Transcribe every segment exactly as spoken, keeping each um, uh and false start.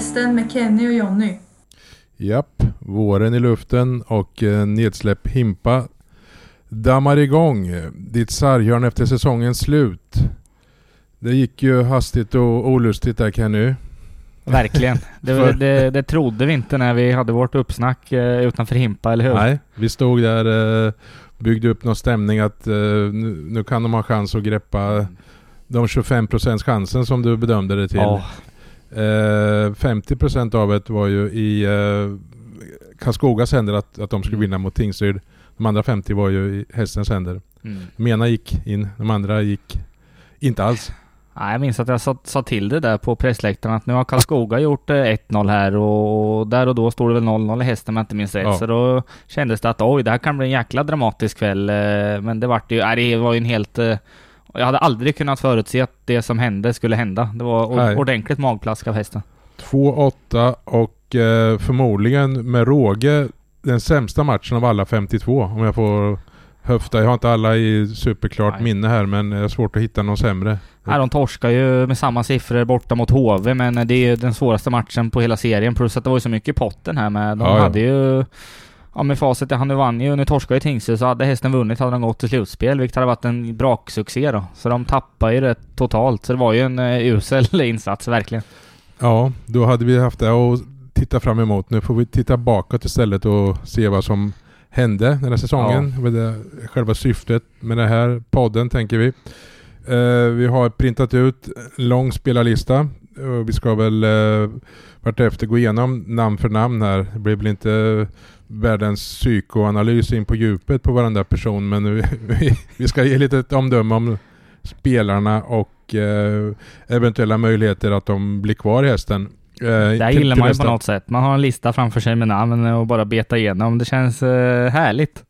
Hästen med Kenny och Jonny. Japp, våren i luften och nedsläpp Himpa dammar igång ditt sarghörn efter säsongens slut. Det gick ju hastigt och olustigt där, Kenny. Verkligen. Det, det, det trodde vi inte när vi hade vårt uppsnack utanför Himpa, eller hur? Nej, vi stod där, byggde upp någon stämning att nu kan de ha chans att greppa de tjugofem procent chansen som du bedömde det till. Oh. femtio procent av det var ju i Karlskogas händer att, att de skulle vinna mot Tingsryd. De andra femtio var ju i Hästens händer. Mm. De ena gick in, de andra gick inte alls. Nej, jag minns att jag sa, sa till det där på pressläktaren att nu har Karlskoga gjort ett noll här och där och då stod det väl noll noll i Hästen, men inte minst rätt. Ja. Så då kändes det att oj, det här kan bli en jäkla dramatisk kväll. Men det var ju, nej, det var ju en helt... Jag hade aldrig kunnat förutse att det som hände skulle hända. Det var nej. Ordentligt magplask av Hästen. två åtta och eh, förmodligen med råge den sämsta matchen av alla femtiotvå. Om jag får höfta. Jag har inte alla i superklart nej. Minne här, men det är svårt att hitta någon sämre. Nej, de torskar ju med samma siffror borta mot H V, men det är ju den svåraste matchen på hela serien. Plus att det var ju så mycket i potten här med. De ja, hade ja. ju... Ja, med facit, han nu vann ju, nu torskade ju Tingsryd, så hade Hästen vunnit hade de gått till slutspel, vilket hade varit en braksuccé då. Så de tappade ju det totalt, så det var ju en uh, usel insats, verkligen. Ja, då hade vi haft det att titta fram emot. Nu får vi titta bakåt istället och se vad som hände den här säsongen. Ja. Med det, själva syftet med den här podden, tänker vi. Uh, vi har printat ut en lång spelarlista. Uh, vi ska väl uh, vart efter gå igenom namn för namn här. Det blir väl inte... Uh, världens psykoanalys in på djupet på varenda person, men nu, vi, vi ska ge lite ett omdöme om spelarna och eh, eventuella möjligheter att de blir kvar i Hästen. Eh, det gillar man ju på något sätt. Man har en lista framför sig med namn och bara beta igenom. Det känns eh, härligt.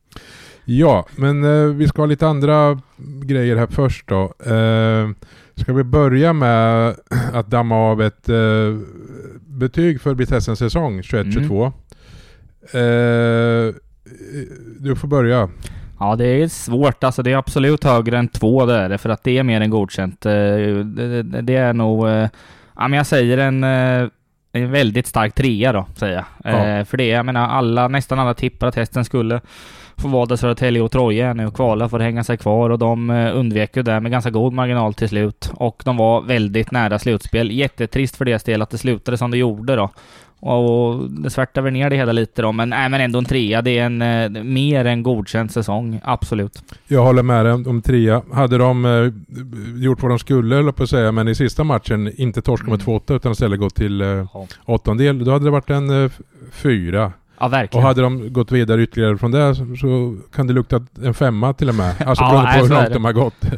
Ja, men eh, vi ska ha lite andra grejer här först då. Eh, ska vi börja med att damma av ett eh, betyg för Hästens säsong tjugoett tjugotvå. Mm. Uh, du får börja. Ja, det är svårt. Alltså, det är absolut högre än två där, för att det är mer än godkänt. Det är nog... Ja, men jag säger en, en väldigt stark trea då, säger jag. Ja. För det, jag menar, alla, nästan alla tippar att Hästen skulle få vara där Södertälje och Troja nu och kvala för att hänga sig kvar, och de undvek ju det med ganska god marginal till slut. Och de var väldigt nära slutspel. Jättetrist för deras del att det slutade som det gjorde då. Och det svärtar väl ner det hela lite då, men, nej, men ändå en trea, det är en, mer än godkänd säsong, absolut. Jag håller med dig om trea. Hade de eh, gjort vad de skulle, eller på att säga, men i sista matchen inte torska med två åtta utan istället gått till eh, åttondel, då hade det varit en eh, fyra. Ja, verkligen. Och hade de gått vidare ytterligare från det så, så kan det lukta en femma till och med. Alltså ja, beroende på hur långt de har gått.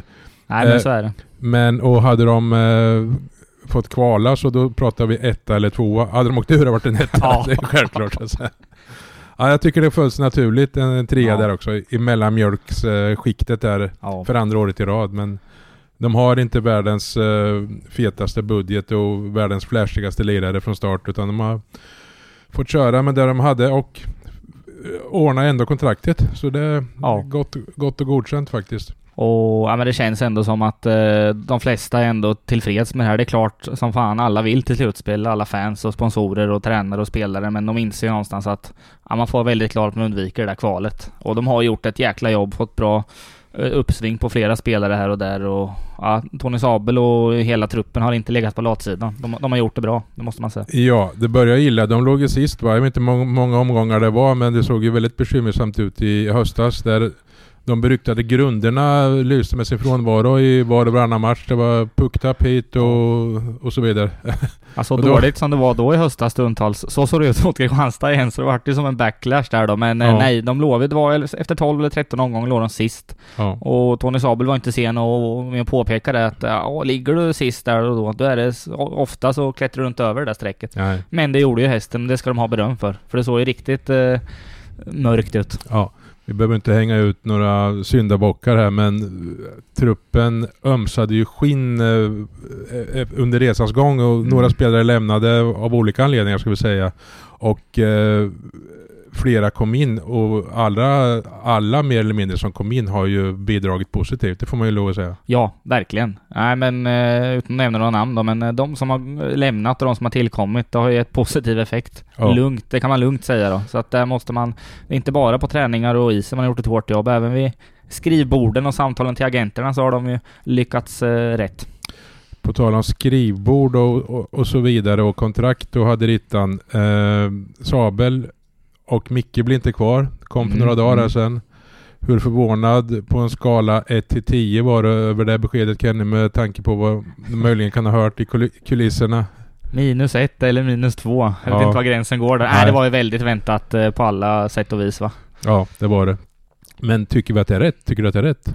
Nej, men så är det. Men, och hade de... Eh, fått kvala, så då pratar vi etta eller tvåa. Hade de åkt ur, hade det varit en etta. Ja. Det är självklart. Alltså. Ja, jag tycker det följs naturligt en trea ja. Där också. I mellanmjölksskiktet eh, där ja. För andra året i rad. Men de har inte världens eh, fetaste budget och världens flashigaste lirare från start, utan de har fått köra med det de hade och ordna ändå kontraktet. Så det är ja. gott, gott och godkänt faktiskt. Och ja, men det känns ändå som att eh, de flesta är ändå tillfreds med det här. Det är klart som fan alla vill till slutspel, alla fans och sponsorer och tränare och spelare, men de inser ju någonstans att ja, man får väldigt klart att man undviker det där kvalet. Och de har gjort ett jäkla jobb, fått bra eh, uppsving på flera spelare här och där, och ja, Tony Sabel och hela truppen har inte legat på latsidan. De, de har gjort det bra, det måste man säga. Ja, det börjar illa. De låg ju sist, va? Jag vet inte må- många omgångar det var, men det såg ju väldigt bekymmersamt ut i höstas där. De beryktade grunderna lyste med sin frånvaro i var och varannan match. Det var pucktapp hit och, och så vidare. Alltså då, dåligt som det var då i höstas stundtals. Så såg det ut mot Kristianstad igen, så det var ju som en backlash där då. Men ja. nej, de lovade, det var efter tolv eller tretton omgångar låg de sist. Ja. Och Tony Sabel var inte sen och, och påpekade att ja, ligger du sist där och då, då är det ofta så klättrar du inte över det där strecket. Nej. Men det gjorde ju Hästen, det ska de ha beröm för. För det såg ju riktigt eh, mörkt ut. Ja. Vi behöver inte hänga ut några syndabockar här, men truppen ömsade ju skinn under resans gång och mm. några spelare lämnade av olika anledningar, ska vi säga. Och eh, flera kom in, och alla, alla mer eller mindre som kom in har ju bidragit positivt, det får man ju lov att säga. Ja, verkligen. Nej, men utan att nämna några namn då, men de som har lämnat och de som har tillkommit, det har ju ett positiv effekt. Ja. Lugnt, det kan man lugnt säga då. Så att där måste man, inte bara på träningar och isen, man har gjort ett hårt jobb, även vid skrivborden och samtalen till agenterna så har de ju lyckats rätt. På tal om skrivbord och, och, och så vidare och kontrakt, då hade Rittan eh, Sabel och Micke blir inte kvar. Kom för mm. några dagar sedan. Hur förvånad på en skala ett till tio var det över det beskedet, Kenny, med tanke på vad möjligen kan ha hört i kulisserna? Minus ett eller minus två. Jag vet ja. inte var gränsen går där. Nej. Nej, det var ju väldigt väntat på alla sätt och vis, va? Ja, det var det. Men tycker vi att det är rätt? Tycker du att det är rätt?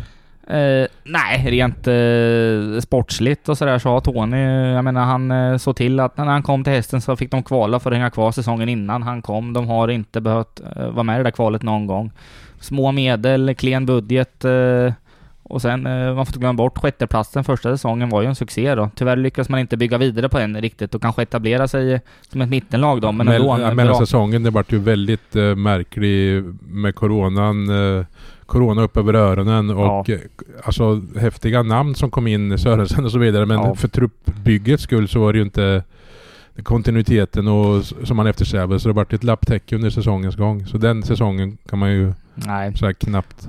Eh, nej, rent eh, sportsligt och sådär så har Tony, jag menar han eh, såg till att när han kom till Hästen så fick de kvala för att hänga kvar säsongen innan han kom. De har inte behövt eh, vara med i det där kvalet någon gång. Små medel, klen budget eh, och sen, eh, man får inte glömma bort sjätteplatsen första säsongen var ju en succé då. Tyvärr lyckas man inte bygga vidare på den riktigt och kanske etablera sig som ett mittenlag då. Men Mell- ändå, mellan bra. säsongen, det var ju väldigt eh, märklig med coronan eh, Corona upp över öronen och ja. alltså häftiga namn som kom in, Sörensen och så vidare, men ja. för truppbyggets skull så var det ju inte kontinuiteten och, som man eftersträvade, så det varit ett lapptäcke under säsongens gång, så den säsongen kan man ju Nej. så här knappt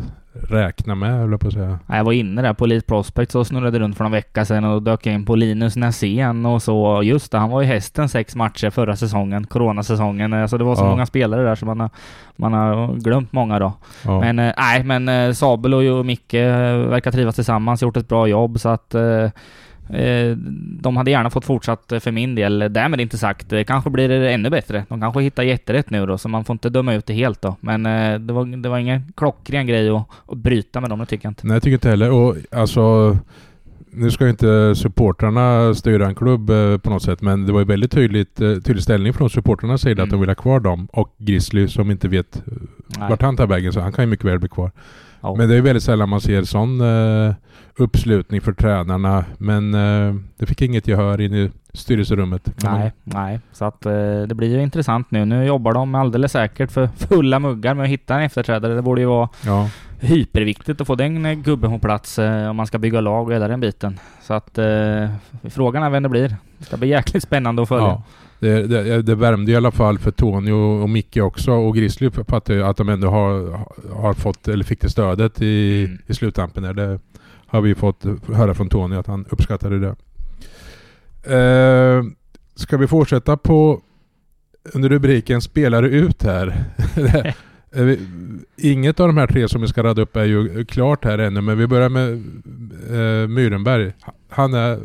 räkna med, höll jag på att säga. Jag var inne där på Elite Prospect så snurrade runt för några veckor sedan och dök in på Linus Nässén och så, just det, han var i Hästen sex matcher förra säsongen, coronasäsongen, så alltså det var så ja. många spelare där så man har, man har glömt många då. Ja. Men nej, äh, men Sabel och Micke verkar trivas tillsammans, gjort ett bra jobb, så att äh, de hade gärna fått fortsatt för min del. Därmed inte sagt, kanske blir det ännu bättre. De kanske hittar jätterätt nu då, så man får inte döma ut det helt då. Men det var, det var ingen klockren grej att, att bryta med dem, det tycker jag inte. Nej, jag tycker inte heller. Och alltså, nu ska ju inte supportrarna styra en klubb på något sätt, men det var ju väldigt tydligt, tydlig ställning från supportrarnas sida mm. att de vill ha kvar dem. Och Grizzly som inte vet Nej. vart han tar vägen, så han kan ju mycket väl bli kvar. Oh. Men det är väldigt sällan man ser sån eh, uppslutning för tränarna, men eh, det fick inget gehör in i styrelserummet. Nej, man... nej. Så att, eh, det blir ju intressant nu. Nu jobbar de alldeles säkert för fulla muggar med att hitta en efterträdare. Det borde ju vara ja. hyperviktigt att få den gubben på plats eh, om man ska bygga lag och hela den biten. Så att eh, frågan är vem det blir. Det ska bli jäkligt spännande att följa. Ja. Det, det, det värmde i alla fall för Tony och, och Micke också, och Grizzly fattar ju att de ändå har, har fått eller fick det stödet i, mm. i sluttampen där. Det har vi fått höra från Tony att han uppskattade det. Eh, ska vi fortsätta på under rubriken spelare ut här? Inget av de här tre som vi ska rada upp är ju klart här ännu, men vi börjar med eh, Myrenberg. Han är...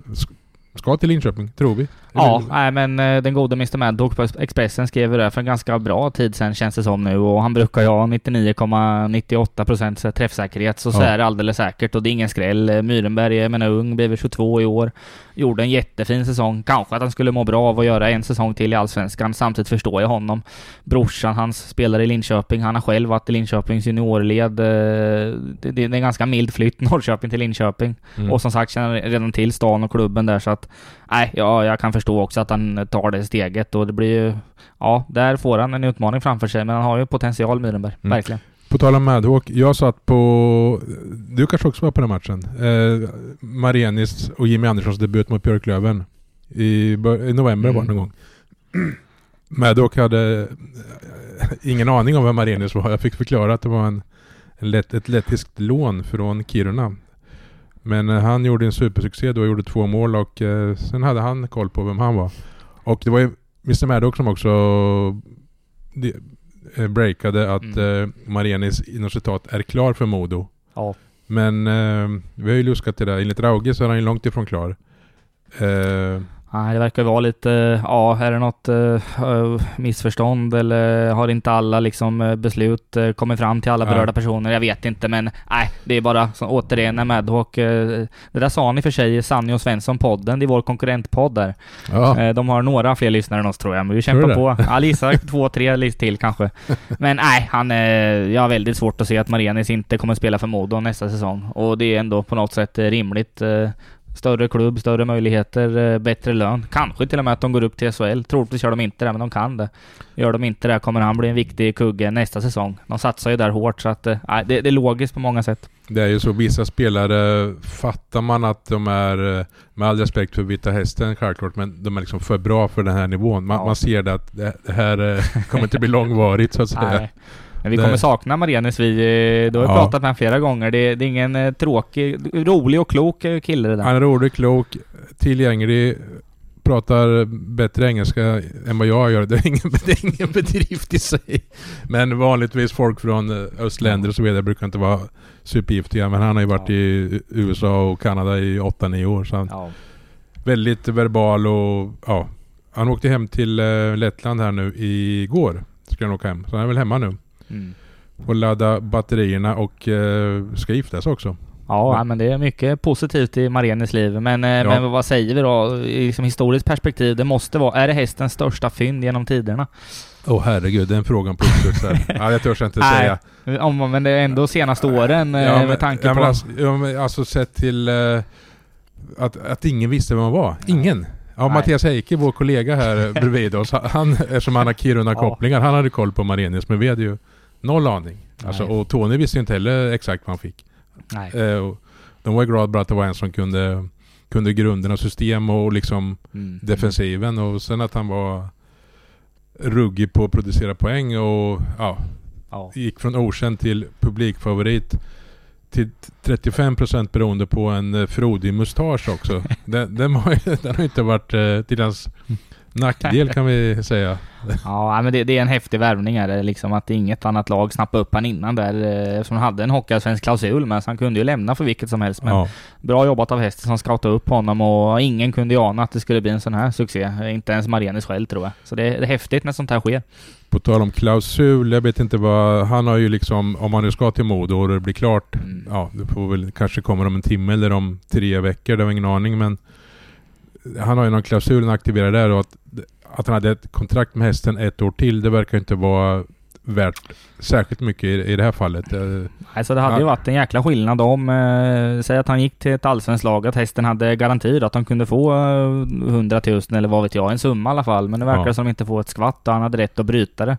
Ska till Linköping, tror vi. Ja, nej, men den gode mister Maddox på Expressen skrev det för en ganska bra tid sen, känns det som nu. Och han brukar ju ha nittionio komma nittioåtta procent träffsäkerhet, så, ja. så är det alldeles säkert. Och det är ingen skräll. Myrenberg är menar ung, blev tjugotvå i år. Gjorde en jättefin säsong. Kanske att han skulle må bra av att göra en säsong till i Allsvenskan. Samtidigt förstår jag honom. Brorsan, han spelar i Linköping. Han har själv varit i Linköpings juniorled. Det är en ganska mild flytt, Norrköping till Linköping. Mm. Och som sagt, känner redan till stan och klubben där, så att nej, ja, jag kan förstå också att han tar det steget, och det blir ju, ja, där får han en utmaning framför sig, men han har ju potential, Myrenberg, mm. verkligen. På tal om Madhawk, jag satt på, du kanske också var på den matchen, eh, Marenis och Jimmy Anderssons debut mot Björklöven i, i november mm. var det någon gång. Madhawk hade ingen aning om vem Marenis var, jag fick förklara att det var en, en lätt, ett lettiskt lån från Kiruna. Men han gjorde en supersuccé då, gjorde två mål, och eh, sen hade han koll på vem han var. Och det var ju mister Maddox som också de, eh, breakade att mm. eh, Marenis inom citat är klar för Modo. Ja. Men eh, vi har ju luskat till det. Enligt Rauge så är han ju långt ifrån klar. Eh, Nej, det verkar vara lite, ja, är det något uh, missförstånd eller har inte alla liksom beslut uh, kommit fram till alla berörda ja. personer? Jag vet inte, men nej, det är bara så, återigen en Madhawk. Uh, det där sa ni för sig i Sanny och Svensson-podden, det är vår konkurrentpodd där. Ja. Uh, de har några fler lyssnare än oss, tror jag, men vi kämpar på. Ja, Lisa, två, tre lite till kanske. Men nej, han är, jag har väldigt svårt att se att Marenis inte kommer spela för Modo nästa säsong, och det är ändå på något sätt rimligt. Uh, Större klubb, större möjligheter, bättre lön. Kanske till och med att de går upp till S H L. Troligtvis gör de inte det, men de kan det. Gör de inte det kommer han bli en viktig kugge nästa säsong. De satsar ju där hårt, så att, äh, det, det är logiskt på många sätt. Det är ju så, vissa spelare fattar man att de är, med all respekt för Vita Hästen självklart, men de är liksom för bra för den här nivån. Man, ja. man ser det att det här kommer inte bli långvarigt, så att säga. Nej. Men vi kommer sakna Marenis, vi då har ja. pratat med han flera gånger. Det, det är ingen tråkig, rolig och klok kille det där. Han är rolig, klok, tillgänglig, pratar bättre engelska än vad jag gör. Det är ingen, det är ingen bedrift i sig. Men vanligtvis folk från östländer och så vidare brukar inte vara supergiftiga. Men han har ju varit ja. i U S A och Kanada i åtta nio år. Så han, ja. väldigt verbal och ja. Han åkte hem till Lettland här nu igår. Skulle han åka hem. Så han är väl hemma nu. Mm. Och ladda batterierna och eh, ska giftas också. Ja, ja, men det är mycket positivt i Marenis liv. Men, eh, ja. men vad säger vi då? I liksom, historiskt perspektiv, det måste vara, är det hästens största fynd genom tiderna? Åh oh, herregud, den frågan på utstudsar. Ja, det törs jag inte säga. Nej, om, men det är ändå senaste åren eh, ja, men, med tanke ja, på... Alltså, ja, men, alltså sett till eh, att, att ingen visste vem man var. Ingen. Ja, nej. Mattias Heike, vår kollega här bredvid oss, han, eftersom han har Kiruna-kopplingar, ja. han hade koll på Marenis, men vi hade ju noll aning. Alltså, och Tony visste inte heller exakt vad han fick. Nej. Eh, de var ju glada bara att det var en som kunde, kunde grunderna, system och liksom mm. defensiven. Och sen att han var ruggig på att producera poäng och ja, ja. gick från okänd till publikfavorit till trettiofem procent beroende på en frodig mustasch också. den, den, har ju, den har inte varit eh, till hans nackdel kan vi säga. Ja, men det, det är en häftig värvning här, liksom att inget annat lag snappade upp han innan där, som hade en hockeyallsvensk klausul, men han kunde ju lämna för vilket som helst. Men ja. bra jobbat av Hästen som scoutade upp honom, och ingen kunde ju ana att det skulle bli en sån här succé. Inte ens Marenis själv, tror jag. Så det, det är häftigt när sånt här sker. På tal om klausul, jag vet inte vad, han har ju liksom, om han nu ska till Modo och det blir klart, mm. ja, det får väl kanske kommer om en timme eller om tre veckor, det var ingen aning, men han har ju någon klausul aktiverad där, och att, att han hade ett kontrakt med Hästen ett år till, det verkar inte vara värt särskilt mycket i, i det här fallet. Alltså det hade ja. ju varit en jäkla skillnad om eh, säg att han gick till ett allsvenskt lag, att Hästen hade garantier att han kunde få eh, hundratusen eller vad vet jag, en summa i alla fall, men det verkar ja. som att inte få ett skvatt, och han hade rätt att bryta det.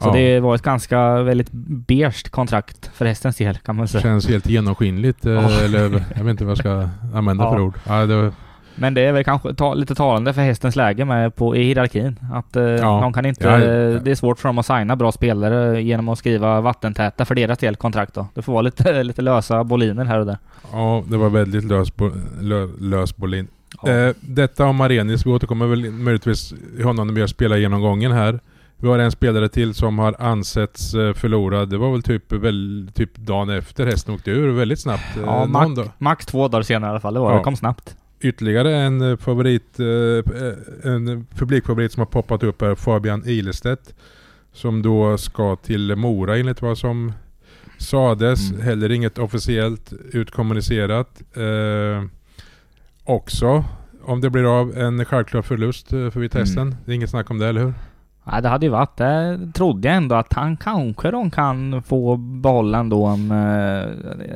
Så ja. det var ett ganska väldigt berst kontrakt för Hästens del, kan man säga. Det känns helt genomskinligt, eh, oh. eller jag vet inte vad jag ska använda ja. för ord. Ja, det var... Men det är väl kanske ta, lite talande för Hästens läge med på, i hierarkin. Att, eh, ja, de kan inte, ja, ja. Det är svårt för dem att signa bra spelare genom att skriva vattentäta för deras del kontrakt. Då. Det får vara lite, lite lösa boliner här och där. Ja, det var väldigt lös, bo, lö, lös bolin. Ja. Eh, detta om Marenis. Vi återkommer väl möjligtvis honom när vi gör spela genomgången här. Vi har en spelare till som har ansetts förlorad. Det var väl typ, väl, typ dagen efter Hästen åkte ur. Väldigt snabbt. Ja, eh, max, max två dagar senare i alla fall. Det, var, ja. det kom snabbt. Ytterligare en favorit, en publikfavorit som har poppat upp är Fabian Ilstedt, som då ska till Mora enligt vad som sades. Mm. Heller inget officiellt utkommunicerat. Eh, också, om det blir av, en självklar förlust för Vita Hästen. Mm. Det är inget snack om det, eller hur? Ja, det hade ju varit det. Trodde jag ändå att han kanske de kan få behålla ändå. En, äh,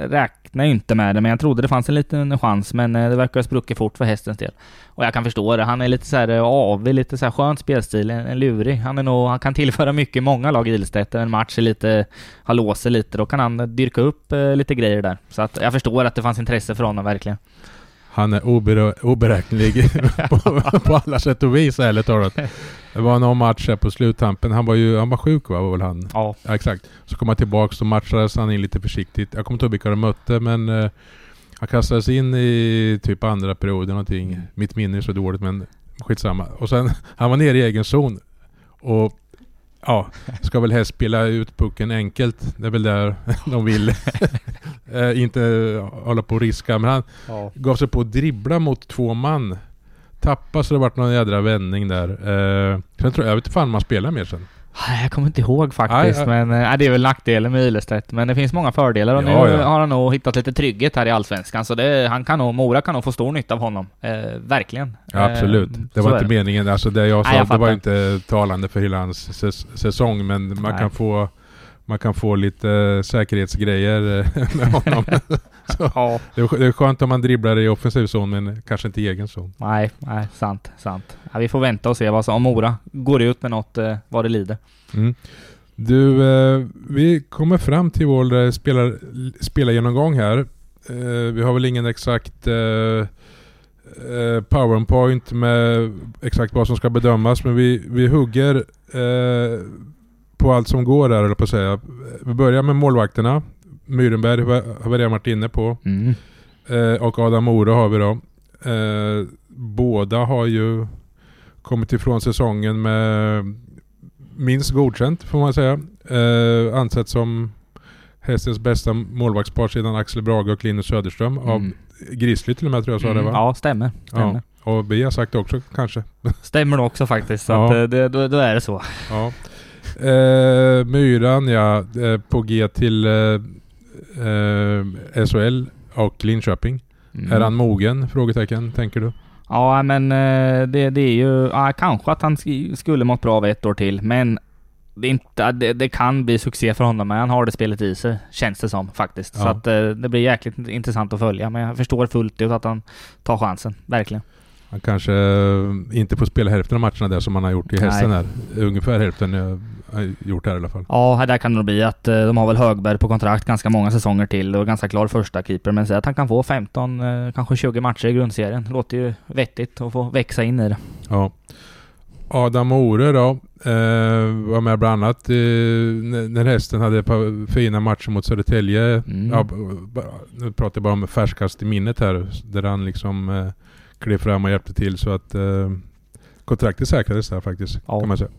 räkna inte med det, men jag trodde det fanns en liten chans. Men äh, det verkar ha spruckit fort för Hästens del. Och jag kan förstå det. Han är lite så här avig, lite så här skönt spelstil, en, en lurig. Han, är nog, han kan tillföra mycket många lag i Ilstedt. En match är lite, han låser lite. Då kan han dyrka upp äh, lite grejer där. Så att, jag förstår att det fanns intresse för honom verkligen. Han är oberö- oberäknelig på, på alla sätt och vis, ärligt talat. Det var någon match här på sluttampen. Han var ju han var sjuk, va? Var väl han? Ja. Ja, exakt. Så kom han tillbaka, så matchades han in lite försiktigt. Jag kommer inte ihåg vilka de mötte, men eh, han kastades in i typ andra perioden någonting. Mm. Mitt minne är så dåligt, men skitsamma. Och sen, han var nere i egen zon. Och ja, ska väl här spela ut pucken enkelt. Det är väl där de vill eh, inte hålla på och riska. Men han ja. gav sig på att dribbla mot två man. Tappa, så det varit någon jädra vändning där. Eh, sen tror jag, jag vet inte fan man spelar mer sen. Jag kommer inte ihåg faktiskt. Aj, aj. Men äh, det är väl nackdelen med Ilestedt. Men det finns många fördelar. Och ja, nu ja. har han nog hittat lite trygghet här i Allsvenskan. Så det, han kan nog, Mora kan nog få stor nytta av honom. Eh, verkligen. Ja, absolut. Eh, det var inte det. meningen. Alltså, det jag sa, aj, jag det var inte talande för hela hans säsong. Men man Nej. kan få man kan få lite säkerhetsgrejer med honom. Så ja. Det är skönt om man dribblar i offensiv zon, men kanske inte i egen zon. Nej, nej, sant, sant. Ja, vi får vänta och se vad som Mora går ut med något, eh, vad det lider. Mm. Du, eh, vi kommer fram till vår spelar, spelargenomgång här. Eh, vi har väl ingen exakt eh, PowerPoint med exakt vad som ska bedömas, men vi, vi hugger eh, på allt som går där, eller på att säga. Vi börjar med målvakterna. Myrenberg har vi redan varit inne på. Mm. Eh, och Adam Ore har vi då. Eh, båda har ju kommit ifrån säsongen med minst godkänt, får man säga. Eh, ansett som Hästens bästa målvaktspar sedan Axel Brage och Linus Söderström. Mm. Av Grisly till och med, tror jag sa mm. det, va? Ja, stämmer. stämmer. Ja. Och vi har sagt också, kanske. Stämmer det också faktiskt, så ja. att, det, då, då är det så. Ja. Eh, Myran, ja, eh, på G till eh, eh, S H L och Linköping. Mm. Är han mogen? Frågetecken, tänker du? Ja, men eh, det, det är ju ja, kanske att han sk- skulle mått bra av ett år till, men det, inte, det, det kan bli succé för honom, men han har det spelet i sig, känns det som faktiskt. Ja. Så att, eh, det blir jäkligt intressant att följa, men jag förstår fullt ut att han tar chansen, verkligen. Han kanske inte får spela hälften av matcherna där som han har gjort i Hästen här. Ungefär hälften har han gjort här i alla fall. Ja, där kan det bli att de har väl Högberg på kontrakt ganska många säsonger till och ganska klar första keeper. Men så att han kan få femton, kanske tjugo matcher i grundserien. Låter ju vettigt att få växa in i det. Ja. Adam Ore då eh, var med bland annat eh, när Hästen hade ett par fina matcher mot Södertälje. Mm. Ja, nu pratar jag bara om färskast i minnet här, där han liksom... Eh, klev fram och hjälpte till så att eh, kontraktet säkrades där faktiskt, ja. Kan man säga.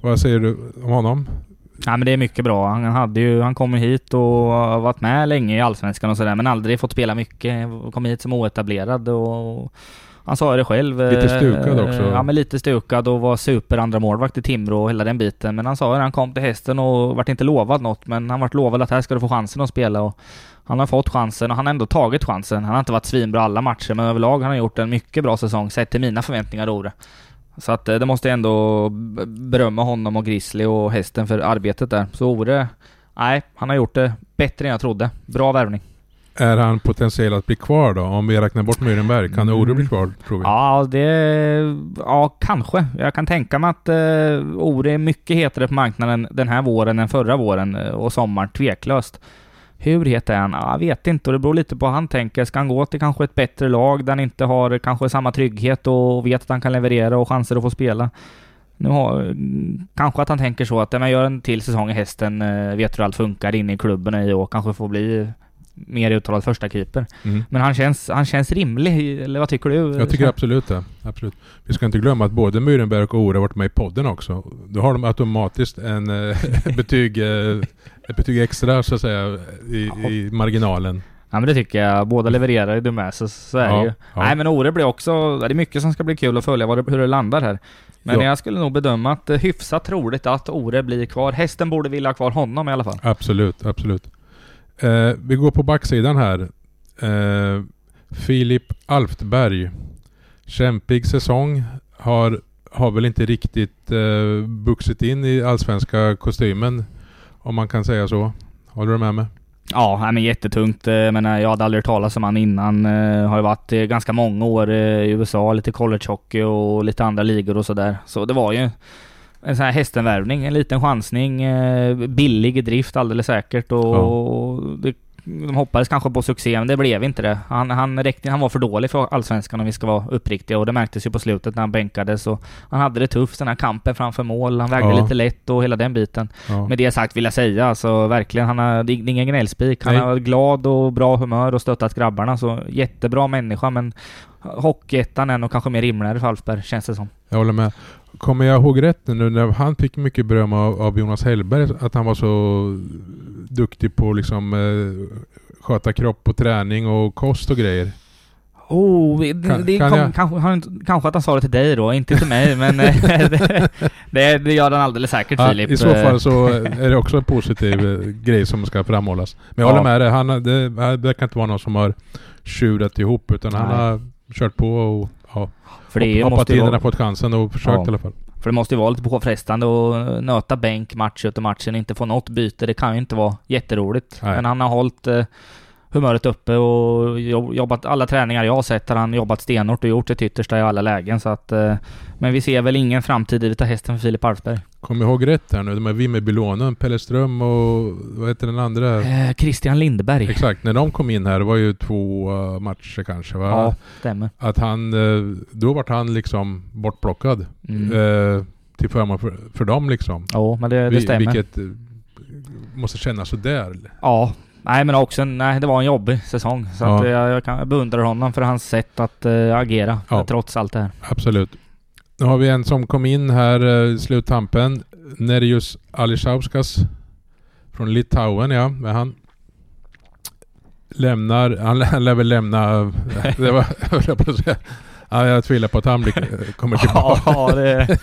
Vad säger du om honom? Ja, men det är mycket bra. Han hade ju, han kom hit och har varit med länge i Allsvenskan och sådär, men aldrig fått spela mycket. Kom hit som oetablerad och han sa det själv. Lite stukad också. Ja, men lite stukad och var super andra målvakt i Timrå och hela den biten. Men han sa att han kom till Hästen och vart inte lovad något, men han vart lovad att här ska du få chansen att spela, och han har fått chansen och han har ändå tagit chansen. Han har inte varit svinbra alla matcher, men överlag han har gjort en mycket bra säsong sett till mina förväntningar, Ore. Så att det måste ändå berömma honom och Grizzly och Hästen för arbetet där. Så Ore, nej, han har gjort det bättre än jag trodde. Bra värvning. Är han potentiell att bli kvar då? Om vi räknar bort Myrenberg, kan mm. Ore bli kvar, tror vi? Ja, det, ja, kanske. Jag kan tänka mig att eh, Ore är mycket hetare på marknaden den här våren än förra våren och sommaren, tveklöst. Hur heter han? Jag vet inte, och det beror lite på vad han tänker. Ska han gå till kanske ett bättre lag där han inte har kanske samma trygghet och vet att han kan leverera och chanser att få spela? Nu har, kanske att han tänker så att när man gör en till säsong i Hästen vet hur allt funkar inne i klubben i och kanske får bli mer uttalad första keeper. Mm. Men han känns, han känns rimlig, eller vad tycker du? Jag tycker absolut det. Absolut. Vi ska inte glömma att både Myrenberg och Ore har varit med i podden också. Då har de automatiskt en betyg, ett betyg extra så att säga i, ja. i marginalen. Ja, men det tycker jag. Båda levererar i det med sig, så är ja, det ju. Ja. Nej, men Ore blir också, det är mycket som ska bli kul att följa vad det, hur det landar här. Men ja. jag skulle nog bedöma att hyfsat troligt att Ore blir kvar. Hästen borde vilja ha kvar honom i alla fall. Absolut, absolut. Eh, vi går på backsidan här. Eh, Filip Alftberg. Kämpig säsong. Har, har väl inte riktigt eh, buxit in i allsvenska kostymen, om man kan säga så. Håller du med mig? Ja, men jättetungt. Men jag hade aldrig talat som han innan. Jag har varit ganska många år i U S A. Lite college hockey och lite andra ligor och sådär. Så det var ju... en sån här hästenvärvning, en liten chansning, billig i drift alldeles säkert, och ja. det, de hoppades kanske på succé, men det blev inte det. Han, han, räckte, han var för dålig för Allsvenskan om vi ska vara uppriktiga, och det märktes ju på slutet när han bänkades, och han hade det tufft, den här kampen framför mål, han vägde ja. lite lätt och hela den biten. Ja. Med det sagt vill jag säga, alltså, verkligen, han har ingen gnällspik, han har glad och bra humör och stöttat grabbarna, så jättebra människa, men hockeyettan än och kanske mer rimligare för Alfberg, känns det som. Jag håller med. Kommer jag ihåg rätt nu när han fick mycket beröm av, av Jonas Hellberg, att han var så duktig på liksom eh, sköta kropp och träning och kost och grejer? Oh, det, kan, det, kan kom, kanske, han, kanske att han sa det till dig då, inte till mig, men det, det, det gör han alldeles säkert, ja, Filip. I så fall så är det också en positiv grej som ska framhållas. Men jag ja. håller med dig, han, det, det verkar inte vara någon som har tjurat ihop, utan Nej. han har kört på och ja, för det hoppat in och fått chansen och försökt ja. i alla fall. För det måste ju vara lite påfrestande att nöta bänk match ut och matchen, inte få något byte. Det kan ju inte vara jätteroligt. Nej. Men han har hållit eh, humöret uppe och jobbat alla träningar jag har sett där han jobbat stenhårt och gjort det yttersta i alla lägen. Så att, eh, men vi ser väl ingen framtid i det här Hästen för Filip Alfberg. Kommer ihåg rätt här nu, de här Vimmerbylonen, Pelleström och vad heter den andra? Eh, Christian Lindberg. Exakt, när de kom in här, det var ju två uh, matcher kanske, va? Ja, stämmer. Att han, då var han liksom bortplockad mm. uh, till förmån för, för dem liksom. Ja, men det, det stämmer. Vilket uh, måste kännas så där. Ja, nej men också, nej, det var en jobbig säsong. Så ja. att jag, jag, kan, jag beundrar honom för hans sätt att uh, agera ja. trots allt det här. Absolut. Nu har vi en som kom in här i sluttampen. Nerjus Ališauskas från Litauen, ja. Men han lämnar... Han, han lär väl lämna... Det var, jag, ja, jag tvivlar på att han blir, kommer tillbaka. Ja, det,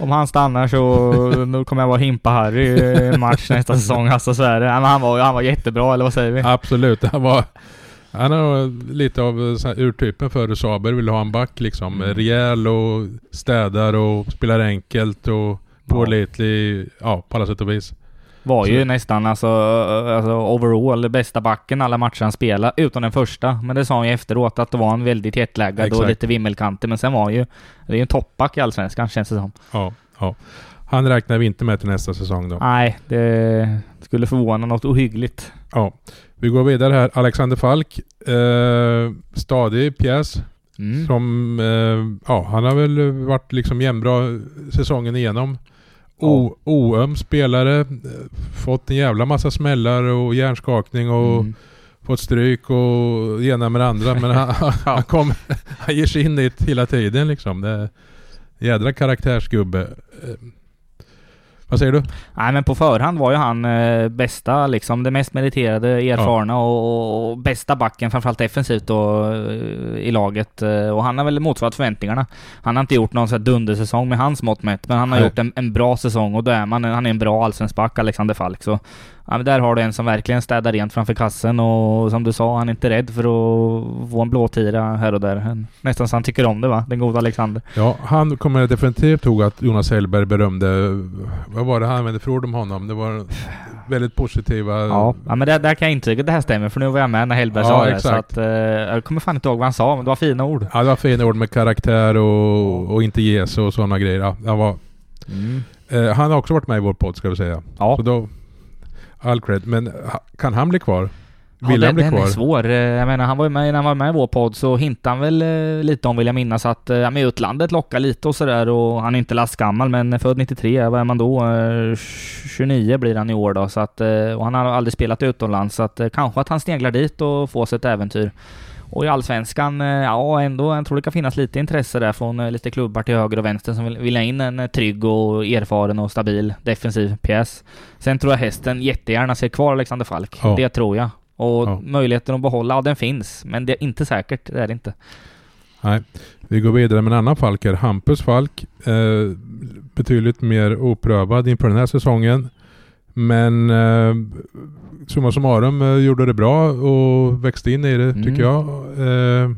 om han stannar så nu kommer jag vara Himpa Harry i match nästa säsong. Alltså, så är det. Han, var, han var jättebra, eller vad säger vi? Absolut, han var... Han har lite av urtypen för Saber, vill ha en back liksom, mm. rejäl och städar och spelar enkelt och pålitlig, ja, på alla sätt och vis. Var ju så. nästan alltså, alltså overall bästa backen alla matcher han spelade, utan den första, men det sa han ju efteråt att det var en väldigt hetläggad och lite vimmelkantig, men sen var ju, det är ju en toppback i Allsvenskan känns det som. Ja, ja. Han räknar vi inte med till nästa säsong då. Nej, det skulle förvåna något ohyggligt. Ja, vi går vidare här. Alexander Falk, eh, stadig pjäs. Mm. Som, eh, ja, han har väl varit liksom jämnbra säsongen igenom. O- ja. Oöm spelare, fått en jävla massa smällar och hjärnskakning och mm. fått stryk och ena med andra. Men han, han, kom, han ger sig in i hela tiden liksom. Det jädra karaktärsgubbe. Vad säger du? Nej, men på förhand var ju han eh, bästa, liksom det mest meriterade, erfarna ja. och, och bästa backen, framförallt defensivt och, i laget. Och han har väl motsvarat förväntningarna. Han har inte gjort någon så här dundersäsong med hans mått mätt, men han har Nej. gjort en, en bra säsong och då är man, han är en bra allsvensk back, Alexander Falk. Så ja, men där har du en som verkligen städar rent framför kassen och som du sa, han är inte rädd för att få en blå tira här och där. Nästan så han tycker om det, va? Den goda Alexander. Ja, han kommer definitivt ihåg att Jonas Hellberg berömde, vad var det han använde för ord om honom? Det var väldigt positiva... Ja, ja men det, där kan jag intyga att det här stämmer, för nu var jag med när Hellberg ja, sa det. Så att, eh, jag kommer fan inte ihåg vad han sa, men det var fina ord. Ja, det var fina ord med karaktär och, och inte ges och sådana grejer. Ja, han, var, mm. eh, han har också varit med i vår podd, ska vi säga. Ja. Så då... Alcred, men kan han bli kvar? Vill ja, han bli kvar? Den är svår. Jag menar, han var ju med, när han var med i vår podd så hintade han väl lite om, vill jag minnas, att ja, med utlandet lockar lite och sådär, och han är inte lastgammal, men född nittiotre, vad är man då? tjugonio blir han i år då, så att, och han har aldrig spelat utomlands, så att, kanske att han sneglar dit och får sig ett äventyr. Och i Allsvenskan, ja ändå, jag tror det kan finnas lite intresse där från lite klubbar till höger och vänster som vill, vill ha in en trygg och erfaren och stabil defensiv pjäs. Sen tror jag Hästen jättegärna ser kvar Alexander Falk, ja. det tror jag. Och ja. möjligheten att behålla, ja, den finns, men det är inte säkert, det är det inte. Nej, vi går vidare med en annan Falk här, Hampus Falk, eh, betydligt mer oprövad inför den här säsongen. Men eh, summa summarum eh, gjorde det bra och växte in i det, mm. tycker jag. Eh,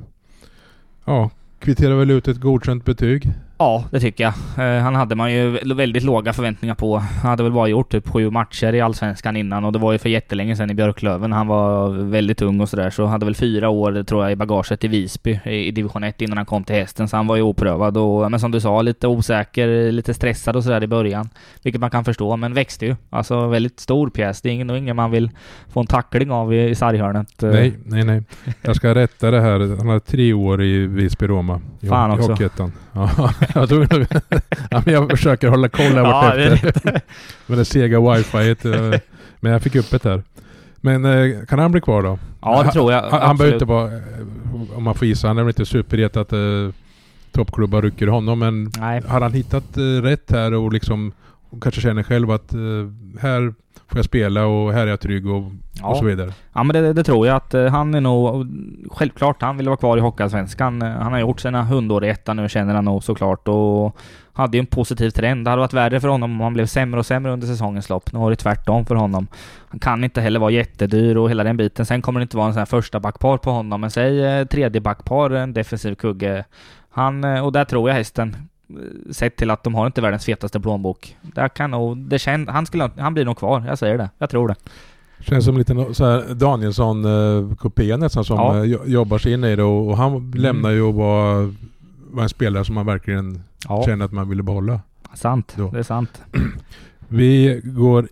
ja, kvitterade väl ut ett godkänt betyg. Ja, det tycker jag. Eh, han hade man ju väldigt låga förväntningar på. Han hade väl bara gjort typ sju matcher i Allsvenskan innan, och det var ju för jättelänge sedan i Björklöven. Han var väldigt ung och sådär, så hade väl fyra år tror jag i bagaget i Visby i division ett innan han kom till Hästen, så han var ju oprövad och, men som du sa, lite osäker, lite stressad och sådär i början, vilket man kan förstå, men växte ju. Alltså väldigt stor pjäs. Det är ingen, och ingen man vill få en tackling av i, i sarghörnet. Nej, nej, nej. Jag ska rätta det här. Han hade tre år i Visby Roma. I Fan också. Hockeyettan. Ja. Jag, tror, ja, men jag försöker hålla koll här ja, efter. Med det sega wifi. Men jag fick upp det här. Men kan han bli kvar då? Ja, det tror jag. Han, han behöver inte vara, om man får gissa, han är inte superrätt att eh, toppklubbar rycker honom. Men Nej. har han hittat eh, rätt här och liksom och kanske känner själv att eh, här får jag spela och här är jag trygg och, ja. och så vidare. Ja, men det, det tror jag att eh, han är nog, självklart han vill vara kvar i Hockeyallsvenskan. Han har gjort sina hundår i ettan nu, känner han nog såklart, och hade ju en positiv trend. Det hade varit värre för honom om han blev sämre och sämre under säsongens lopp. Nu har det tvärtom för honom. Han kan inte heller vara jättedyr och hela den biten. Sen kommer det inte vara en sån här första backpar på honom, men säg eh, tredje backpar, en defensiv kugge. Han, och där tror jag Hästen sett till att de har inte världens fetaste plånbok. Där kan nog, det kän, han, skulle, han blir nog kvar, jag säger det. Jag tror det. Känns som lite så här Danielsson-kopia nästan som ja. jobbar sig in i det. Och han mm. lämnar ju och var, var en spelare som man verkligen ja. kände att man ville behålla. Sant, då. Det är sant. Vi går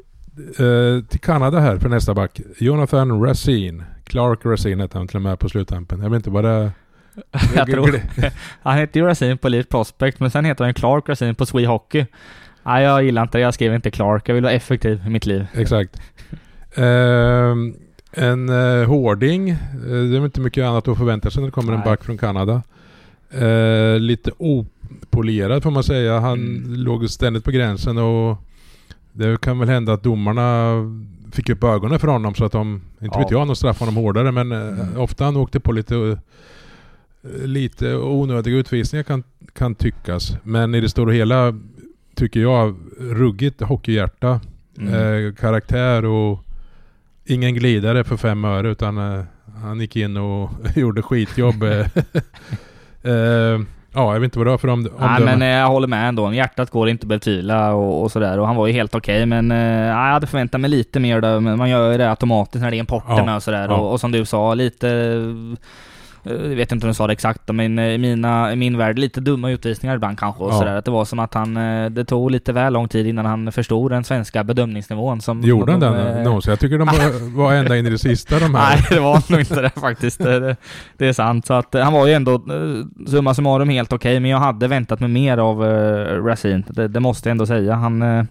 eh, till Kanada här för nästa back. Jonathan Racine. Clark Racine heter han till och med på sluttampen. Jag vet inte vad det är. Jag tror han heter ju Racine på Elite Prospect, men sen heter han Clark Racine på Swee Hockey. Nej, jag gillar inte det. Jag skrev inte Clark. Jag vill vara effektiv i mitt liv. Exakt. Uh, en uh, hårding. Uh, det är inte mycket annat att förvänta sig när det kommer Nej. en back från Kanada. Uh, lite opolerad får man säga. Han mm. låg ständigt på gränsen och det kan väl hända att domarna fick upp ögonen för honom så att de, inte ja. vet jag, de straffade honom hårdare, men uh, mm. ofta han åkte på lite uh, lite onödiga utvisningar kan, kan tyckas. Men i det stora hela tycker jag ruggigt hockeyhjärta, mm. eh, karaktär och ingen glidare för fem öre, utan eh, han gick in och gjorde skitjobb. eh, ja, jag vet inte vad det var för om, om nej, det. Men eh, jag håller med ändå. Hjärtat går inte betvila och, och sådär. Och han var ju helt okej, okay, men eh, jag hade förväntat mig lite mer då, men man gör ju det automatiskt när det är importen ja, och sådär. Ja. Och, och som du sa, lite... Jag vet inte om du sa det exakt, men i, mina, i min värld lite dumma utvisningar ibland kanske och ja. sådär, att det var som att han, det tog lite väl lång tid innan han förstod den svenska bedömningsnivån som gjorde han de, den äh... no, så jag tycker de var, var ända in i det sista de här. Nej, det var nog inte det faktiskt. Det, det är sant, så att han var ju ändå summa summarum helt okej, okay, men jag hade väntat mig mer av uh, Racine. Det, det måste jag ändå säga. Han uh,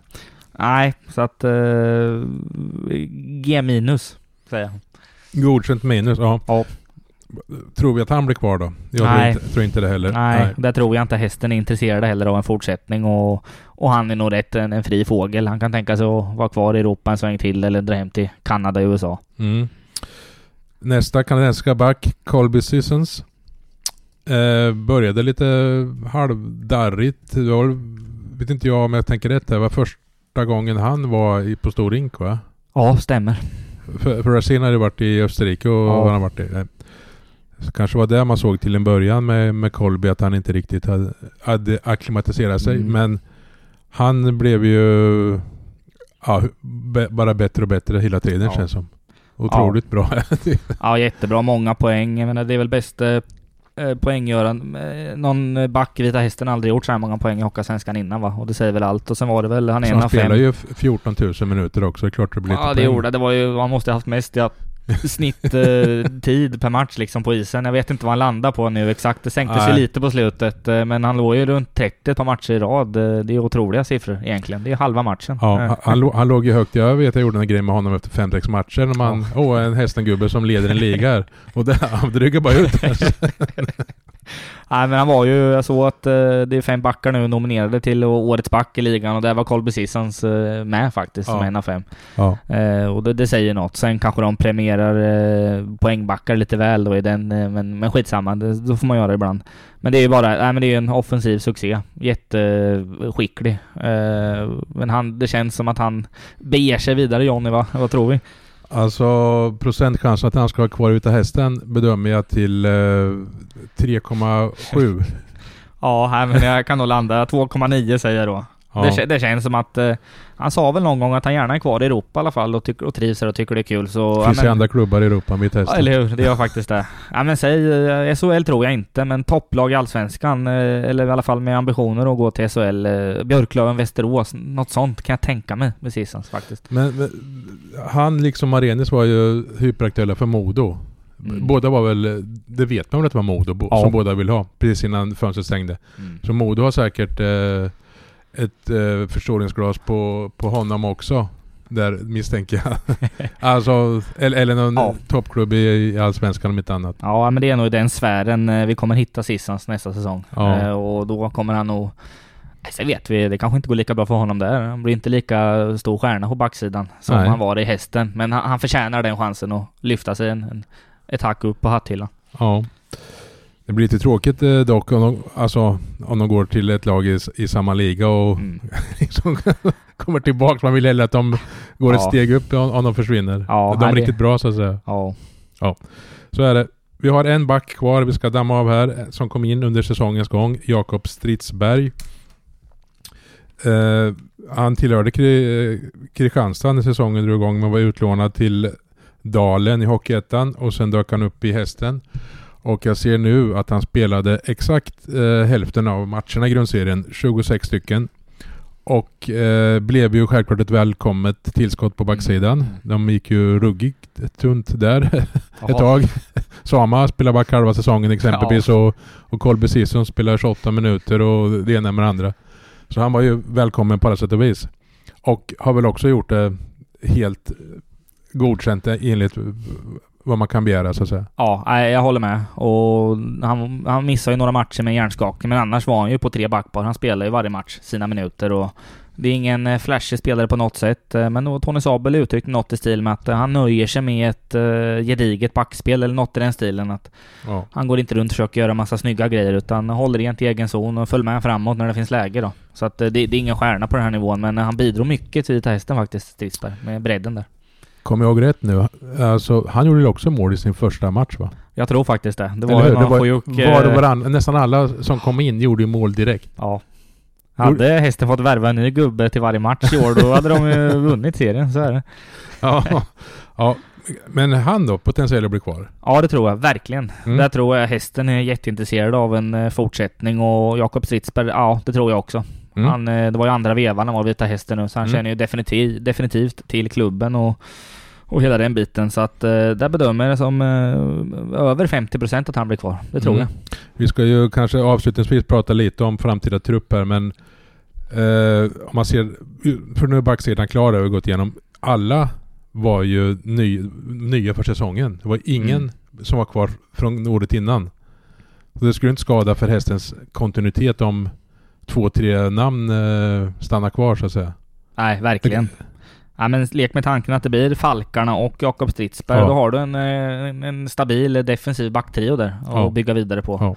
nej, så att uh, G minus säger jag. Godkänt minus, ja. Ja. Tror vi att han blir kvar då? Jag Nej. Tror, inte, tror inte det heller. Nej, Nej, där tror jag inte hästen är intresserad heller av en fortsättning. Och, och han är nog rätt en, en fri fågel. Han kan tänka sig att vara kvar i Europa en sväng till eller dra hem till Kanada och U S A. Mm. Nästa kanadenska back, Colby Sisson. Eh, började lite halvdarrigt. Jag vet inte jag om jag tänker rätt. Det var första gången han var i, på stor rink, va? Ja, stämmer. För, för Racine hade varit i Österrike och ja. han har varit i det. Så kanske var det man såg till en början med, med Colby, att han inte riktigt hade, hade akklimatiserat sig. Mm. Men han blev ju ja, be, bara bättre och bättre hela tiden, ja. känns som. Otroligt ja. bra. Ja, jättebra. Många poäng. Jag menar, det är väl bästa eh, poänggöraren. Någon back i Vita hästen aldrig gjort så här många poäng i Hockeyallsvenskan innan, va? Och det säger väl allt. Och sen var det väl han, han spelar ju fjorton tusen minuter också. Det är klart det blir lite ja, det gjorde det. Var ju, han måste ha haft mest i att snitt eh, tid per match liksom på isen. Jag vet inte vad han landar på nu exakt. Det sänktes ju lite på slutet, eh, men han låg ju runt trettio ett par matcher i rad. Eh, det är otroliga siffror egentligen. Det är halva matchen. Ja, eh. han, han låg ju högt. Jag vet jag gjorde en grej med honom efter fem sex matcher när man åh oh. oh, en hästengubbe som leder en liga och det dryggar bara ut. Nej, men han var ju, jag såg att eh, det är fem backar nu nominerade till årets back i ligan och där var Colby Sissons eh, med faktiskt ja. som en av fem. Ja. Eh, och det, det säger något. Sen kanske de premierar eh, poängbackar lite väl då i den, eh, men, men skitsamma, det, då får man göra det ibland. Men det är ju bara, nej, men det är en offensiv succé. Jätteskicklig. Eh, men han, det känns som att han beger sig vidare, Johnny, va? Vad tror vi? Alltså procentchansen att han ska ha kvar ute hästen bedömer jag till eh, tre komma sju. Ja, här, men jag kan nog landa två komma nio säger jag då. Ja. Det, det känns som att eh, han sa väl någon gång att han gärna är kvar i Europa i alla fall och, tycker, och trivs och tycker det är kul. Så, finns det andra klubbar i Europa mitt hästen? Ja, eller hur? Det gör faktiskt det. Ja, men säg, S H L tror jag inte, men topplag i Allsvenskan eh, eller i alla fall med ambitioner att gå till S H L. Eh, Björklöven, Västerås, något sånt kan jag tänka mig med Sissons faktiskt. Men, men han liksom Marenis var ju hyperaktuella för Modo. Mm. Båda var väl, det vet man väl att det var Modo ja. som båda vill ha precis innan fönstret stängde. Mm. Så Modo har säkert... Eh, ett eh, förstoringsglas på, på honom också där misstänker jag. Alltså, eller, eller någon ja. toppklubb i, i Allsvenskan om inte annat. Ja, men det är nog i den sfären vi kommer hitta Sissons nästa säsong ja. eh, och då kommer han nog, alltså vet vi, det kanske inte går lika bra för honom där. Han blir inte lika stor stjärna på backsidan som Nej. han var i hästen, men han, han förtjänar den chansen att lyfta sig en, en, ett hack upp på hatthyllan. Ja. Det blir lite tråkigt eh, dock om de, alltså, om de går till ett lag i, i samma liga och mm. liksom kommer tillbaka. Man vill hellre att de går ja. ett steg upp om, om de försvinner. Ja, de är riktigt det. bra så att säga. Ja. ja. Så är det. Vi har en back kvar vi ska damma av här som kom in under säsongens gång, Jakob Stridsberg. Uh, han tillhörde Kri- Kristianstad när säsongen drog igång men var utlånad till Dalen i Hockeyettan och sen dök han upp i Hästen. Och jag ser nu att han spelade exakt eh, hälften av matcherna i grundserien, tjugosex stycken. Och eh, blev ju självklart ett välkommet tillskott på backsidan. De gick ju ruggigt tunt där ett tag. Sama spelar back halva säsongen exempelvis ja. och, och Colby Sisson spelar tjugoåtta minuter och det ena med det andra. Så han var ju välkommen på alla sätt och vis. Och har väl också gjort det helt godkänt enligt vad man kan begära så att säga. Ja, jag håller med. Och han, han missade ju några matcher med hjärnskakning, men annars var han ju på tre backpar. Han spelar ju varje match sina minuter och det är ingen flashig spelare på något sätt. Men då Tony Sabel uttryckte något i stil med att han nöjer sig med ett uh, gediget backspel eller något i den stilen. Att ja. Han går inte runt och försöker göra massa snygga grejer utan håller rent i egen zon och följer med framåt när det finns läge då. Så att det, det är ingen stjärna på den här nivån, men han bidrog mycket till Hästen faktiskt, Stridsberg, med bredden där. Kommer jag ihåg rätt nu? Alltså, han gjorde också mål i sin första match va? Jag tror faktiskt det. Det var, det var, sjuk, var, det var an, nästan alla som kom in gjorde ju mål direkt. Ja. Hade Hästen fått värva en ny gubbe till varje match i år då hade de ju vunnit serien. Så är det. Ja, ja. Men han då potentiellt blir kvar? Ja, det tror jag. Verkligen. Mm. Där tror jag Hästen är jätteintresserad av en fortsättning och Jakob Stridsberg, ja det tror jag också. Mm. Han, det var ju andra vevan han var Vita Hästen nu så han mm. känner ju definitivt, definitivt till klubben och, och hela den biten så att eh, där bedömer jag som eh, över femtio procent att han blir kvar, det tror mm. jag. Vi ska ju kanske avslutningsvis prata lite om framtida trupper men eh, om man ser, för nu är backsidan klar över gått igenom, alla var ju ny, nya för säsongen, det var ingen mm. som var kvar från året innan så det skulle inte skada för Hästens kontinuitet om två, tre namn eh, stannar kvar så att säga. Nej, verkligen. Ja, men lek med tanken att det blir Falkarna och Jakob Stridsberg. Ja. Då har du en, en, en stabil defensiv backtrio där att ja. bygga vidare på.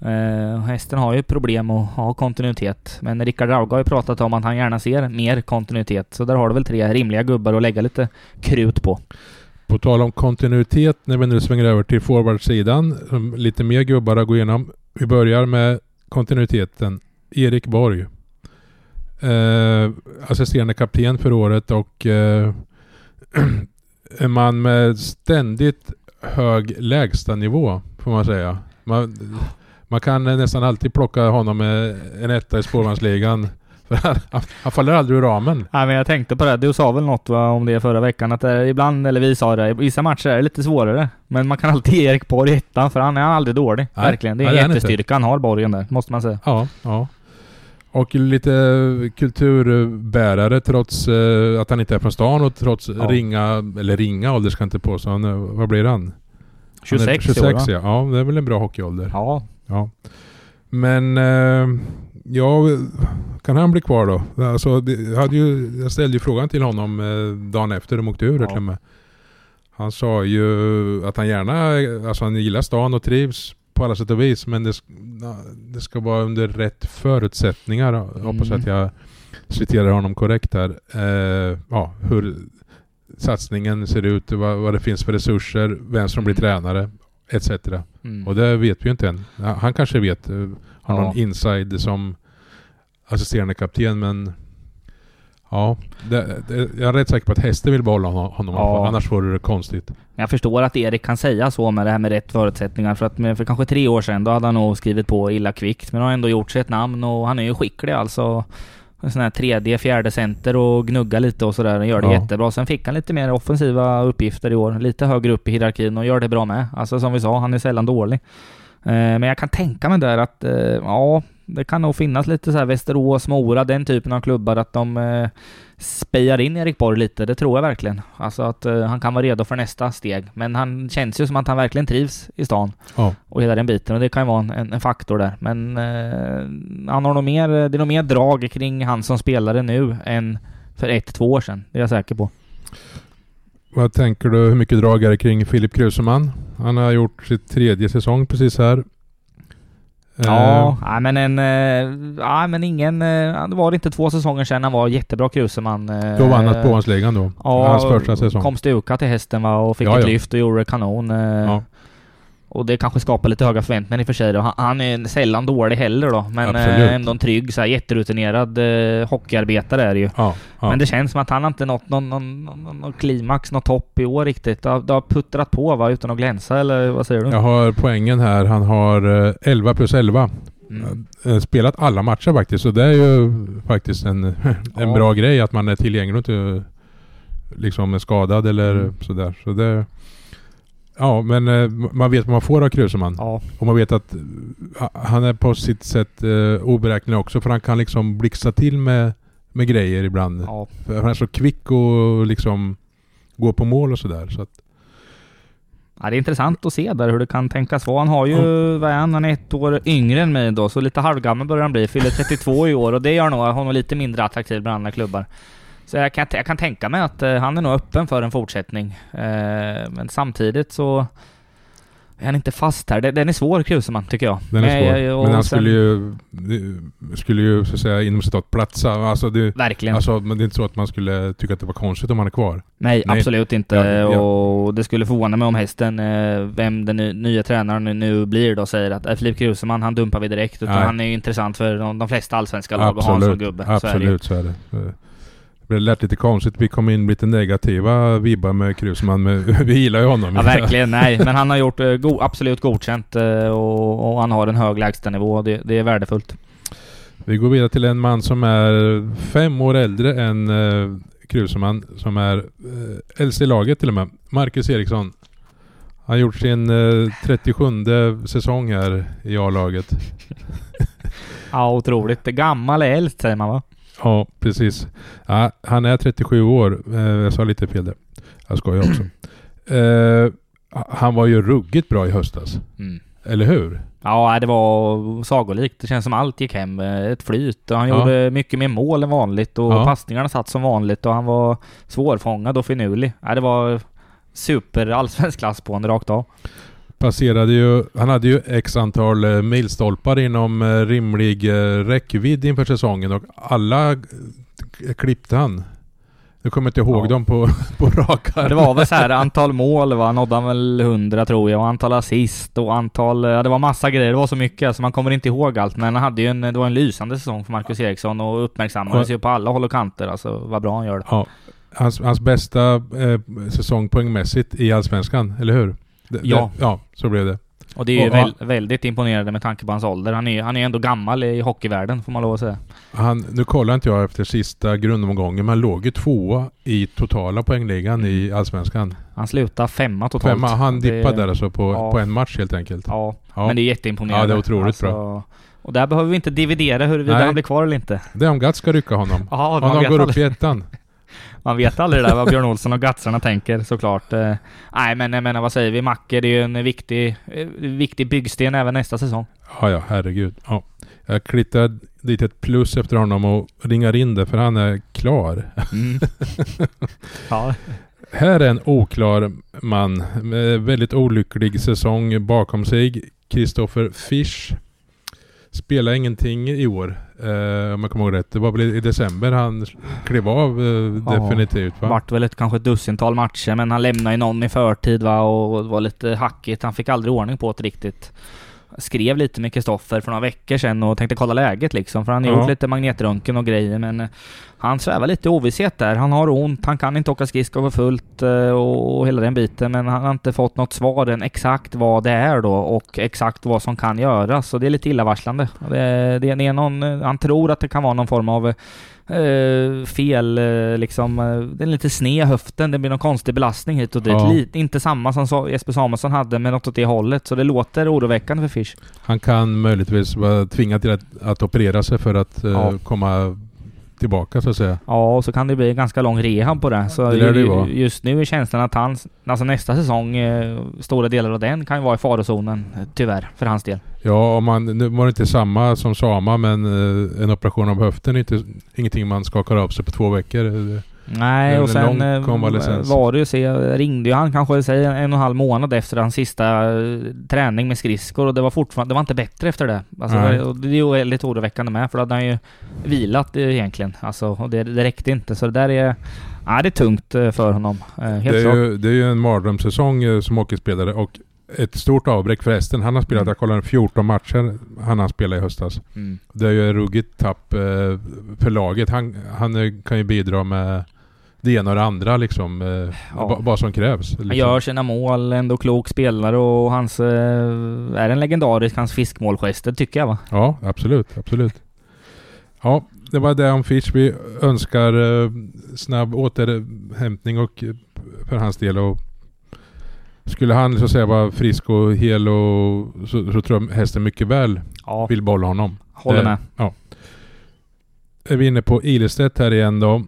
Ja. Eh, Hästen har ju problem att ha kontinuitet. Men Rickard Rauga har ju pratat om att han gärna ser mer kontinuitet. Så där har du väl tre rimliga gubbar att lägga lite krut på. På tal om kontinuitet när vi nu svänger över till forwardsidan. Lite mer gubbar att gå igenom. Vi börjar med kontinuiteten. Erik Borg, eh, assisterande kapten för året och eh, en man med ständigt hög lägsta nivå får man säga. Man, man kan nästan alltid plocka honom med en etta i spårvansligan. Han faller aldrig ur ramen. Nej, men jag tänkte på det. Du sa väl något va, om det förra veckan att det, ibland, eller vi sa det, vissa matcher är det lite svårare. Men man kan alltid Erik Borg hitta för han är aldrig dålig. Nej, verkligen. Det är en jättestyrka han har Borgen där, måste man säga. Ja, ja. Och lite kulturbärare trots eh, att han inte är från stan och trots ja. ringa, eller ringa ålder ska inte på så han, vad blir han? tjugosex, han är, tjugosex år, ja. Ja, det är väl en bra hockeyålder. Ja. Ja. Men eh, ja, kan han bli kvar då? Alltså, det hade ju, jag ställde ju frågan till honom eh, dagen efter de åkte ur. Ja. Han sa ju att han gärna, alltså han gillar stan och trivs på alla sätt och vis, men det, det ska vara under rätt förutsättningar. Jag hoppas att jag citerar honom korrekt här. Eh, ja, hur satsningen ser ut, vad, vad det finns för resurser, vem som blir tränare, et cetera. Mm. Och det vet vi ju inte än. Han kanske vet, har någon ja. inside som assisterande kapten, men ja, det, det, jag är rätt säker på att Hästen vill behålla honom, ja. annars vore det konstigt. Jag förstår att Erik kan säga så med det här med rätt förutsättningar, för att för kanske tre år sedan då hade han nog skrivit på illa kvickt, men han har ändå gjort sig ett namn och han är ju skicklig alltså. En sån här tredje, fjärde center och gnugga lite och sådär. Han gör det ja. jättebra. Sen fick han lite mer offensiva uppgifter i år. Lite högre upp i hierarkin och gör det bra med. Alltså som vi sa, han är sällan dålig. Eh, men jag kan tänka mig där att eh, ja, det kan nog finnas lite så här Västerås, Mora, den typen av klubbar att de eh, spejar in Erik Borg lite. Det tror jag verkligen. Alltså att eh, han kan vara redo för nästa steg. Men han känns ju som att han verkligen trivs i stan. Ja. Och hela den biten. Och det kan ju vara en, en, en faktor där. Men eh, han har nog mer, det är nog mer drag kring han som spelare nu än för ett, två år sedan. Det är jag säker på. Vad tänker du? Hur mycket drag är det kring Filip Kruseman? Han har gjort sitt tredje säsong precis här. Ja, äh, men en, äh, ja, men ingen, äh, det var inte två säsonger sedan han var jättebra Kruseman. Äh, då vann han på hans ligan då, ja, hans första säsong. Kom stuka till Hästen va, och fick ja, ett ja. lyft och gjorde kanon. Äh, ja. Och det kanske skapar lite höga förväntningar i och för sig. Han, han är sällan dålig heller då. Men eh, ändå en trygg, så här, jätterutinerad eh, hockeyarbetare är det ju. Ja, ja. Men det känns som att han inte nått någon, någon, någon, någon klimax, någon topp i år riktigt. Det har, det har puttrat på, va, utan att glänsa, eller vad säger du? Jag har poängen här. Han har eh, elva plus elva. Mm. Spelat alla matcher faktiskt. Så det är ju faktiskt en, en ja. bra grej att man är tillgänglig och inte liksom är skadad eller mm. sådär. Så det... Ja, men man vet vad man får av Kruseman. Ja. Och man vet att han är på sitt sätt eh, oberäknelig också. För han kan liksom blixtra till med, med grejer ibland. Ja. För han är så kvick och liksom går på mål och sådär. Så att... ja, det är intressant att se där hur det kan tänkas vara. Han har ju, ja. vad är han? Han är ett år yngre än mig då. Så lite halvgammal börjar han bli. Fyller trettiotvå i år och det gör nog honom lite mindre attraktiv bland andra klubbar. Så jag kan, jag kan tänka mig att eh, han är nog öppen för en fortsättning. Eh, men samtidigt så är han inte fast här. Den, den är svår, Kruseman, tycker jag. Den är svår. Jag, men han sen, skulle ju, skulle ju så att säga, inom citat platsa. Alltså det, verkligen. Alltså, men det är inte så att man skulle tycka att det var konstigt om han är kvar. Nej, Nej. absolut inte. Ja, ja. Och det skulle förvåna mig om hästen, eh, vem den ny, nya tränaren nu, nu blir då, säger att eh, Filip Kruseman, han dumpar vi direkt. Utan han är ju intressant för de, de flesta allsvenska lag och Hans och gubbe. Absolut, så är det. Så är det. Det lät lite konstigt. Vi kom in lite negativa vibbar med Kruseman. Vi gillar ju honom. Ja, verkligen. Nej, men han har gjort go- absolut godkänt och, och han har en hög lägstanivå. Det, det är värdefullt. Vi går vidare till en man som är fem år äldre än uh, Kruseman, som är uh, äldst i laget till och med. Marcus Eriksson. Han har gjort sin uh, trettiosjunde säsong här i A-laget. Ja, otroligt. Gammal är äldst, säger man, va? Ja, precis. Ja, han är trettiosju år. Eh, jag sa lite fel där. Jag skojar också. Eh, han var ju ruggigt bra i höstas. Mm. Eller hur? Ja, det var sagolikt. Det känns som allt gick hem. Ett flyt. Han ja. gjorde mycket mer mål än vanligt. Och ja. passningarna satt som vanligt. Och han var svårfångad och finurlig. Ja, det var super allsvensk klass på honom rakt av. Passerade ju, han hade ju x antal milstolpar inom rimlig räckvidd inför säsongen och alla klippte han. Nu kommer inte ihåg ja. dem på, på raka. Det var väl så här antal mål, va? Nådde han väl hundra, tror jag, och antal assist och antal, ja, det var massa grejer, det var så mycket så alltså, man kommer inte ihåg allt, men han hade ju en, det var en lysande säsong för Marcus Eriksson och uppmärksammades och, ju på alla håll och kanter, alltså vad bra han gör det. Ja. Hans, hans bästa eh, säsong poängmässigt i Allsvenskan, eller hur? Det, ja. Det, ja, så blev det. Och det är ju och, väl, väldigt imponerande med tanke på hans ålder. Han är, han är ändå gammal i hockeyvärlden, får man lov att säga. Han, nu kollar inte jag efter sista grundomgången, men låg ju två i totala poängligan mm. i Allsvenskan. Han slutade femma totalt. Femma, han dippade det, där alltså på, ja. på en match helt enkelt. Ja, ja. Men det är jätteimponerande. Ja, det är otroligt alltså, bra. Och där behöver vi inte dividera huruvida han blir kvar eller inte. Det är om Gats ska rycka honom. Aha, om de går upp i ettan. Man vet aldrig det där vad Björn Olsson och gatsarna tänker, såklart. Eh, nej, men jag menar, vad säger vi? Macke, det är ju en viktig, viktig byggsten även nästa säsong. Ja, ja, herregud. Ja. Jag klittar dit ett plus efter honom och ringar in det, för han är klar. Mm. Ja. Här är en oklar man med väldigt olycklig säsong bakom sig. Christopher Fish spelar ingenting i år. Uh, om jag kommer ihåg rätt. Det var väl i december han klev av uh, ja, definitivt, va? Det vart väl ett, kanske ett dussintal matcher, men han lämnade ju någon i förtid, va? Och det var lite hackigt. Han fick aldrig ordning på det riktigt. Skrev lite med Kristoffer för några veckor sedan och tänkte kolla läget liksom, för han har ja. gjort lite magnetröntgen och grejer, men han svävar lite i ovisshet där. Han har ont, han kan inte åka skridskor fullt och hela den biten, men han har inte fått något svar än exakt vad det är då och exakt vad som kan göras, så det är lite illavarslande. Det, det är någon, han tror att det kan vara någon form av Uh, fel uh, liksom uh, det är lite sned höften, det blir någon konstig belastning hit och dit, ja. Lite, inte samma som so- Jesper Samuelsson hade, men något åt det hållet, så det låter oroväckande för Fish. Han kan möjligtvis vara tvingad till att, att operera sig för att uh, ja. komma tillbaka, så att säga. Ja, och så kan det bli en ganska lång rehab på det, så det ju, det just nu är känslan att han, alltså nästa säsong uh, stora delar av den kan ju vara i farozonen, tyvärr, för hans del. Ja, om man, nu var det inte samma som Sama, men eh, en operation av höften är inte, ingenting man skakar av sig på två veckor. Nej, och sen var det ju, se, ringde ju han kanske säg, en och en halv månad efter hans sista träning med skridskor, och det var fortfarande, det var inte bättre efter det. Alltså, det, det är ju väldigt oroväckande med, för då hade han ju vilat egentligen. Alltså, och det, det räckte inte, så det där är... Ja, det är tungt för honom. Helt det, är ju, det är ju en mardrömssäsong som hockeyspelare, och ett stort avbräck för Hästen. Han har spelat, jag kollar, fjorton matcher han har spelat i höstas. Mm. Det är ju en ruggigt tapp eh, för laget. Han, han kan ju bidra med det ena och det andra liksom, eh, ja. b- vad som krävs. Liksom. Han gör sina mål, ändå klok spelare, och hans eh, är en legendarisk, hans fiskmålgester tycker jag, va? Ja, absolut, absolut. Ja, det var det om Fish. Vi önskar eh, snabb återhämtning och för hans del, och skulle han så säga vara frisk och hel, och så, så tror jag Hästen mycket väl ja. vill bolla honom. Håller med. Eh, ja. Är vi inne på Ilstedt här igen då.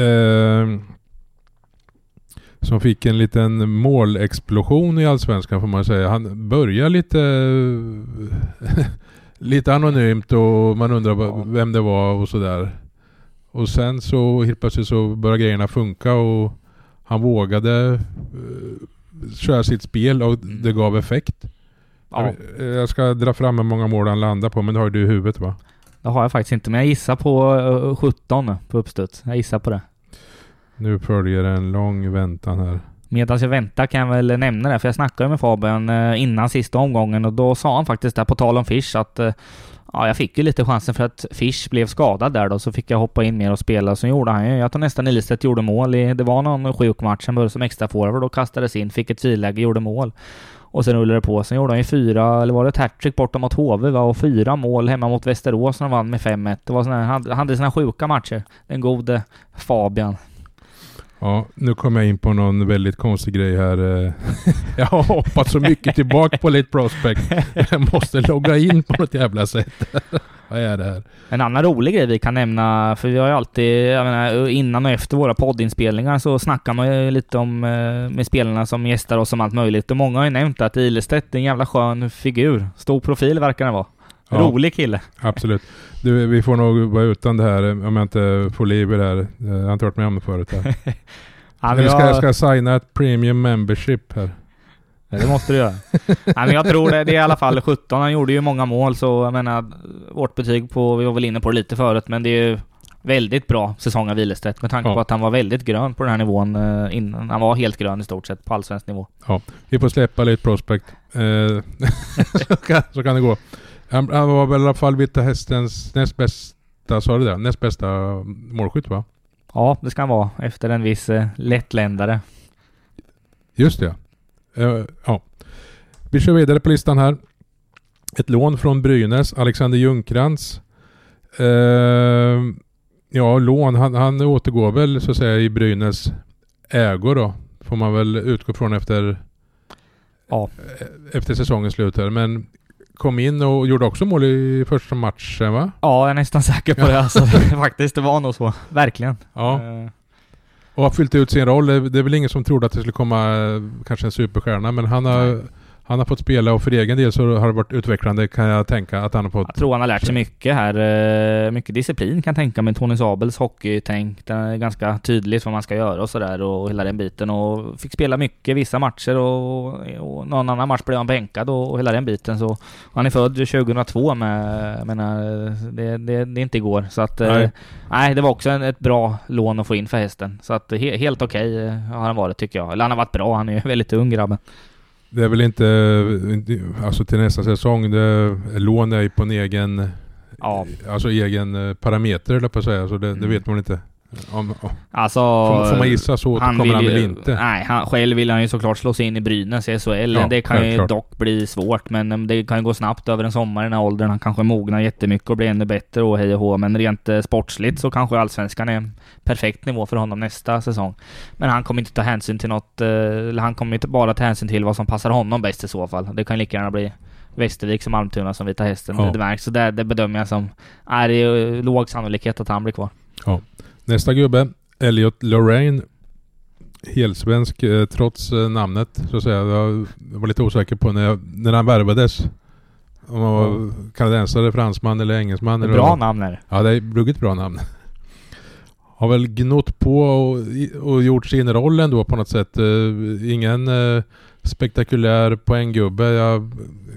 Eh, som fick en liten målexplosion i Allsvenskan får man säga. Han börjar lite lite anonymt och man undrar ja. vem det var och sådär. Och sen så helt plötsligt så börjar grejerna funka och han vågade eh, köra sitt spel och det gav effekt. Ja. Jag ska dra fram hur många mål han landar på, men det har du i huvudet, va? Det har jag faktiskt inte, men jag gissar på sjutton på uppstöt. Jag gissar på det. Nu följer en lång väntan här. Medan jag väntar kan jag väl nämna det, för jag snackade med Fabian innan sista omgången och då sa han faktiskt där på tal om Fish att ja, jag fick ju lite chansen för att Fish blev skadad där då, så fick jag hoppa in mer och spela, så gjorde han ju, jag tror nästan Ilstedt gjorde mål i, det var någon sjuk match, han började som extra forward, då kastades in, fick ett friläge, gjorde mål och sen rullade det på, sen gjorde han ju fyra, eller var det ett hattrick borta mot H V, va? Och fyra mål hemma mot Västerås när han vann med fem ett. Det var såna, han hade sina sjuka matcher, den gode Fabian. Ja, nu kommer jag in på någon väldigt konstig grej här. Jag har hoppat så mycket tillbaka på lite prospect. Jag måste logga in på något jävla sätt. Vad är det här? En annan rolig grej vi kan nämna, för vi har ju alltid, jag menar, innan och efter våra poddinspelningar så snackar man ju lite om med spelarna som gästar oss om allt möjligt. Och många har ju nämnt att Ilstedt är en jävla skön figur. Stor profil verkar det vara. Ja, rolig kille. Absolut. Du, vi får nog vara utan det här om jag inte får liv i det här. Jag har inte hört mig om det förut här. Ja, men jag ska, jag ska signa ett premium membership här. Det måste du göra. Ja, men jag tror det, det är i alla fall sjutton. Han gjorde ju många mål, så jag menar, vårt betyg på, vi var väl inne på det lite förut, men det är ju väldigt bra säsong av Ilstedt med tanke ja. på att han var väldigt grön på den här nivån innan. Han var helt grön i stort sett på allsvensk nivå. Ja, vi får släppa lite prospect. Eh, så, kan, så kan det gå. Han, han var väl i alla fall Vita Hästens näst bästa, sa du det? Näst bästa målskytt, va? Ja, det ska han vara. Efter en viss eh, lättländare. Just det. Uh, ja. Vi kör vidare på listan här. Ett lån från Brynäs, Alexander Ljungkrans. Uh, ja, lån. Han, han återgår väl så att säga i Brynäs ägor då. Får man väl utgå från efter, ja. efter säsongens slut här. Men kom in och gjorde också mål i första matchen, va? Ja, jag är nästan säker på det. Alltså, faktiskt, det var nog så. Verkligen. Ja. Och har fyllt ut sin roll. Det är väl ingen som trodde att det skulle komma kanske en superstjärna, men han har, han har fått spela och för egen del så har det varit utvecklande, kan jag tänka. Att han har fått... Jag tror han har lärt sig mycket här. Mycket disciplin kan jag tänka med Tony Sabels hockeytänk. Det är ganska tydligt vad man ska göra och sådär och hela den biten. Och fick spela mycket vissa matcher och, och någon annan match blev han bänkad och, och hela den biten. Så han är född tjugohundratvå med, menar, det, det, det är inte igår. Så att, nej. Eh, nej, det var också en, ett bra lån att få in för Hästen. Så att, he, helt okej okay har han varit, tycker jag. Eller han har varit bra, han är ju väldigt ung grabben. Det är väl inte, alltså till nästa säsong, det lån är ju på en egen, ja. alltså egen parameter eller på att säga, så det, mm. det vet man inte. Om, om. Alltså, får, får man gissa så han kommer vill, han väl inte. Nej, han, själv vill han ju såklart slå sig in i Brynäs i S H L. Ja, det kan ju klart. dock bli svårt, men det kan ju gå snabbt över en sommar i den här åldern. Han kanske mognar jättemycket och blir ännu bättre och hej och hå. Men rent sportsligt så kanske Allsvenskan är en perfekt nivå för honom nästa säsong. Men han kommer inte ta hänsyn till något, eller han kommer inte bara ta hänsyn till vad som passar honom bäst i så fall. Det kan lika gärna bli Västervik som Almtuna som Vita Hästen. Ja. Det märks, så det, det bedömer jag som är det låg sannolikhet att han blir kvar. Ja. Nästa gubbe, Elliot Lorraine, helsvensk eh, trots eh, namnet så att säga. Jag var lite osäker på när, jag, när han värvades, om han var kanadensare, fransman eller engelsman. Det är bra namn är det. Ja, det är bruggigt bra namn. Har väl gnott på och, och gjort sin roll ändå på något sätt. Eh, ingen eh, spektakulär poänggubbe. Jag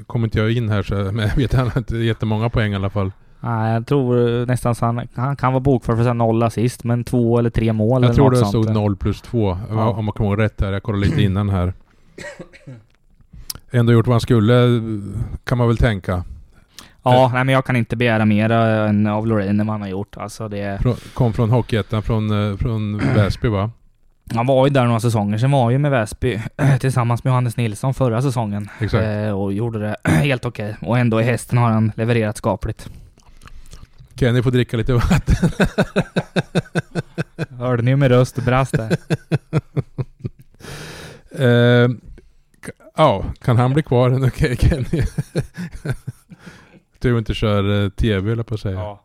kommer inte jag in här, så, men jag vet att det är jättemånga poäng i alla fall. Nej, jag tror nästan så han, han kan vara bokförd för noll assist, men två eller tre mål. Jag eller tror något det stod sånt. noll plus två, ja. om man kommer ihåg rätt här. Jag kollade lite innan här. ändå gjort vad han skulle, kan man väl tänka. Ja, nej, men jag kan inte begära mer än av Lorraine än vad han har gjort. Alltså det... Frå, kom från hockeyettan från, från Väsby, va? Han var ju där några säsonger, sen var ju med Väsby tillsammans med Johannes Nilsson förra säsongen. Exakt. Och gjorde det helt okej. Och ändå i Hästen har han levererat skapligt. Kenny får dricka lite vatten. Hörde ni med röst och brast där? uh, ja, kan han bli kvar? Okej, okay, Kenny. Du inte kör tv, eller på att säga. Ja.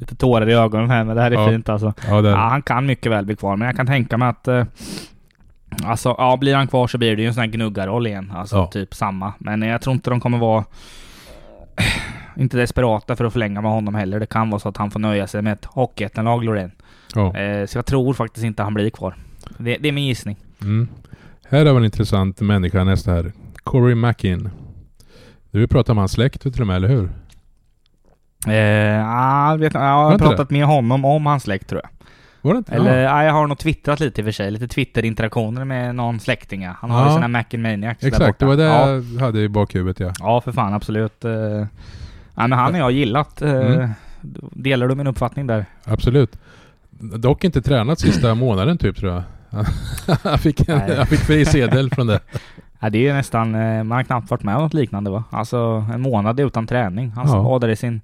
Lite tårar i ögonen här, men det här är ja. fint alltså. Ja, ja, han kan mycket väl bli kvar, men jag kan tänka mig att eh, alltså, ja, blir han kvar så blir det ju en sån här gnuggarroll igen. Alltså ja. typ samma. Men jag tror inte de kommer vara inte desperata för att förlänga med honom heller. Det kan vara så att han får nöja sig med ett hockeyettenlag, Lorraine. Ja. Eh, så jag tror faktiskt inte han blir kvar. Det, det är min gissning. Mm. Här är en intressant människa nästa här. Corey Mackin. Du vill prata om hans släkt, till och med, eller hur? Eh, jag, vet, jag har pratat det? med honom om hans släkt, tror jag. Var det inte? Eller, ja. Jag har nog twittrat lite i och för sig. Lite Twitter-interaktioner med någon släkting. Han har ja. ju sina Mac-maniacs. Exakt, det var det ja. jag hade i bakhuvudet. Ja, ja för fan, absolut. Eh, nej, men han och jag har gillat. Eh, mm. Delar du min uppfattning där? Absolut. Dock inte tränat sista månaden, typ, tror jag. Han fick, en, han fick fri sedel från det. Ja, det är ju nästan, man har knappt varit med om något liknande, va? Alltså en månad utan träning. Han alltså, ja. var där i sin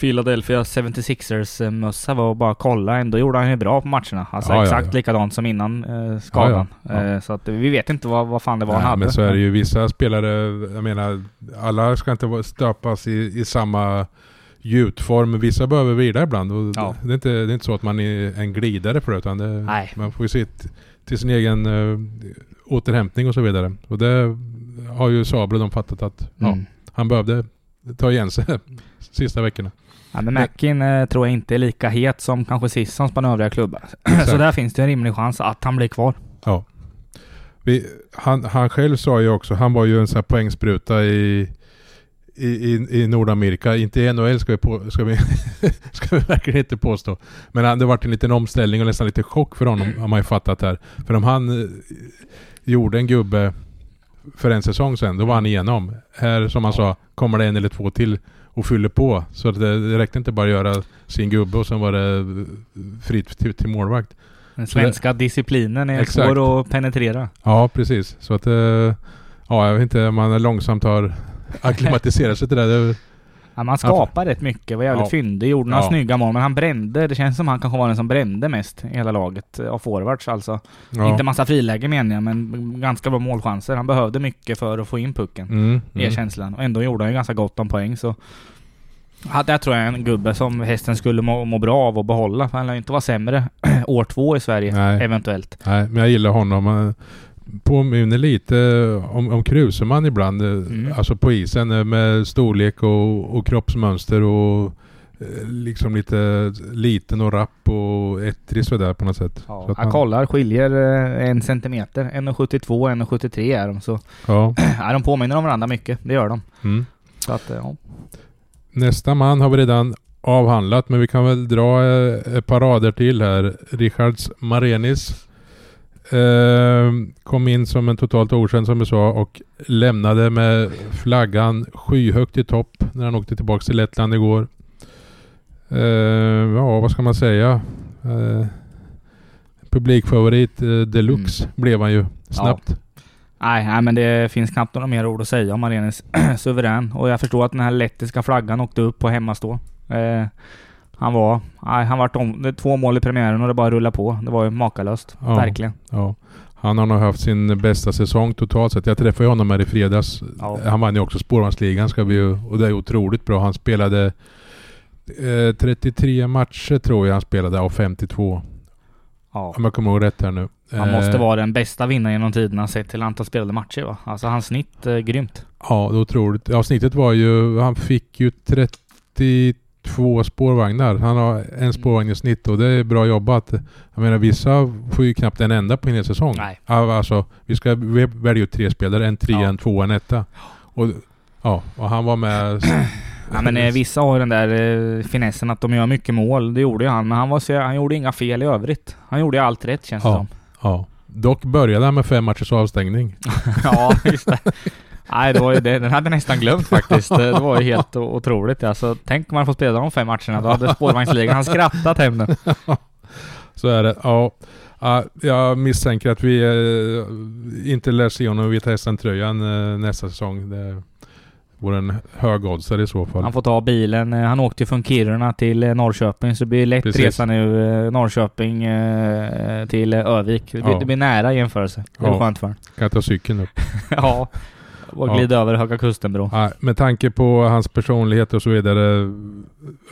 Philadelphia seventy-sixers mössa var och bara kolla. Ändå gjorde han ju bra på matcherna. Alltså ja, exakt ja, ja. likadant som innan eh, skadan. Ja, ja. Eh, så att, vi vet inte vad, vad fan det var ja, han hade. Men så är det ju vissa spelare, jag menar, alla ska inte stöpas i, i samma gjutform. Vissa behöver vila ibland. Ja. Det, är inte, det är inte så att man är en glidare för det, utan det, man får ju se till sin egen... Eh, återhämtning och så vidare. Och det har ju Sabra de fattat att ja, mm. han behövde ta igen sig sista veckorna. Ja, men Mackin eh, tror jag inte är lika het som kanske Sissons på övriga klubbar. Så där finns det en rimlig chans att han blir kvar. Ja. Vi, han, han själv sa ju också, han var ju en sån här poängspruta i i, i, i Nordamerika. Inte i N H L ska vi, på, ska vi, ska vi verkligen inte påstå. Men han, det har varit en liten omställning och nästan lite chock för honom, har man ju fattat här. För om han gjorde en gubbe för en säsong sen, då var han igenom. Här, som han sa, kommer det en eller två till och fyller på. Så det, det räckte inte bara göra sin gubbe och sen var det fritt till, till målvakt. Den svenska det, disciplinen är exakt. svår att penetrera. Ja, precis. Så att, ja, jag vet inte, man långsamt har akklimatiserat sig till det där. Ja, man skapar rätt mycket, var jävligt ja. fyndig, gjorde några ja. snygga mål, men han brände, det känns som han kanske var den som brände mest i hela laget av forwards, alltså ja. inte massa friläge menar jag, men ganska bra målchanser, han behövde mycket för att få in pucken mm, mm. i känslan, och ändå gjorde han ju ganska gott om poäng, så ja, där tror jag en gubbe som Hästen skulle må, må bra av och behålla, för han lär ju inte vara sämre år två i Sverige. Nej. Eventuellt. Nej, men jag gillar honom. Påminner lite om, om Kruseman ibland, mm. alltså på isen med storlek och, och kroppsmönster och liksom lite liten och rapp och ettrig sådär på något sätt. Ja, så att man... Jag kollar, skiljer en centimeter, en komma sjuttiotvå och en komma sjuttiotre är de, så ja. Ja, de påminner om varandra mycket, det gör de. Mm. Så att, ja. Nästa man har vi redan avhandlat, men vi kan väl dra ett par rader till här. Richards Marenis kom in som en totalt okänd, som vi sa, och lämnade med flaggan skyhögt i topp när han åkte tillbaka till Lettland igår. Ja, vad ska man säga? Publikfavorit deluxe mm. blev han ju snabbt. Ja. Nej, nej, men det finns knappt några mer ord att säga om Marenis. Suverän. Och jag förstår att den här lettiska flaggan åkte upp på hemmastå. Eh, Han var, nej, han var tom, det två mål i premiären och det bara rulla på. Det var ju makalöst, ja, verkligen. Ja. Han har nog haft sin bästa säsong totalt sett. Jag träffade honom här i fredags. Ja. Han vann ju också spårvagnsligan, ska vi ju, och det är otroligt bra. Han spelade eh, trettiotre matcher, tror jag han spelade, av femtiotvå. Ja. Om jag kommer ihåg rätt här nu. Han måste eh, vara den bästa vinnaren genom tiderna sett till antal spelade matcher, va? Alltså hans snitt eh, grymt. Ja, det är otroligt. Ja, snittet var ju, han fick ju trettio två spårvagnar. Han har en spårvagn i snitt och det är bra jobbat. Jag menar, vissa får ju knappt en enda på en hel säsong. Nej. Alltså, vi ska välja ut tre spelare. En trea, ja. en tvåa, en etta. Och, ja, och han var med... Ja, men vissa har den där eh, finessen att de gör mycket mål. Det gjorde ju han. Men han, var, han gjorde inga fel i övrigt. Han gjorde ju allt rätt, känns det ja, som. Ja. Dock började han med fem matchers avstängning. Ja, just det. Nej, det var ju det. Den hade nästan glömt faktiskt. Det var ju helt otroligt. Alltså, tänk om man får spela de fem matcherna. Då hade spårvagnsligan han skrattat hem den. Så är det. Ja. Jag misstänker att vi inte lär se honom vita hästen-tröjan nästa säsong. Det vore en hög odds i så fall. Han får ta bilen. Han åkte ju från Kiruna till Norrköping, så det blir lätt. Precis. Resa nu. Norrköping till Övik. Det blir, ja. det blir nära jämförelse. Det blir ja. skönt för. Kan ta cykeln upp. Ja. Och glida ja. över Höga kusten, bro. Ja, med tanke på hans personlighet och så vidare,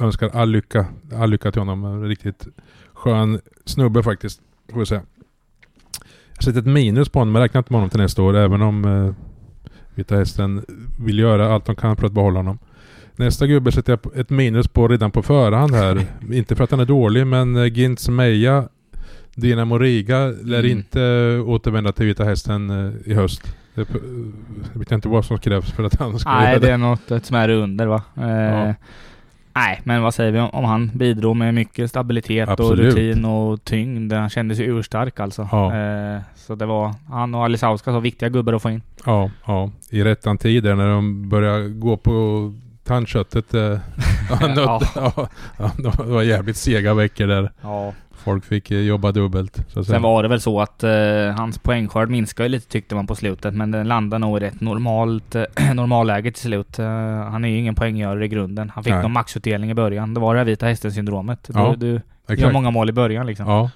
önskar all lycka, all lycka till honom. En riktigt skön snubbe faktiskt. Får vi se. Jag sätter ett minus på honom, men räknar inte med honom till nästa år, även om eh, Vita Hästen vill göra allt de kan för att behålla honom. Nästa gubbe sätter jag ett minus på redan på förhand här. Inte för att han är dålig, men eh, Gintz Meja, Dinamo Riga lär mm. inte återvända till Vita Hästen eh, i höst. Jag vet inte vad som krävs för att han ska göra det. Nej, det är något ett smärre under, va? Eh, ja. Nej, men vad säger vi om han bidrog med mycket stabilitet. Absolut. Och rutin och tyngd. Han kändes ju urstark alltså. Ja. Eh, så det var han och Alisauskas var viktiga gubbar att få in. Ja, ja. I rättan tider när de började gå på tandköttet. Eh, ja. Ja, det var jävligt sega veckor där. Ja. Folk fick jobba dubbelt. Så sen var det väl så att eh, hans poängskörd minskade lite, tyckte man på slutet. Men den landade nog i rätt normalt, eh, normalläge till slut. Eh, han är ju ingen poänggörare i grunden. Han fick Nej. någon maxutdelning i början. Det var det här vita hästen-syndromet. Ja, du du gör många mål i början liksom. Ja.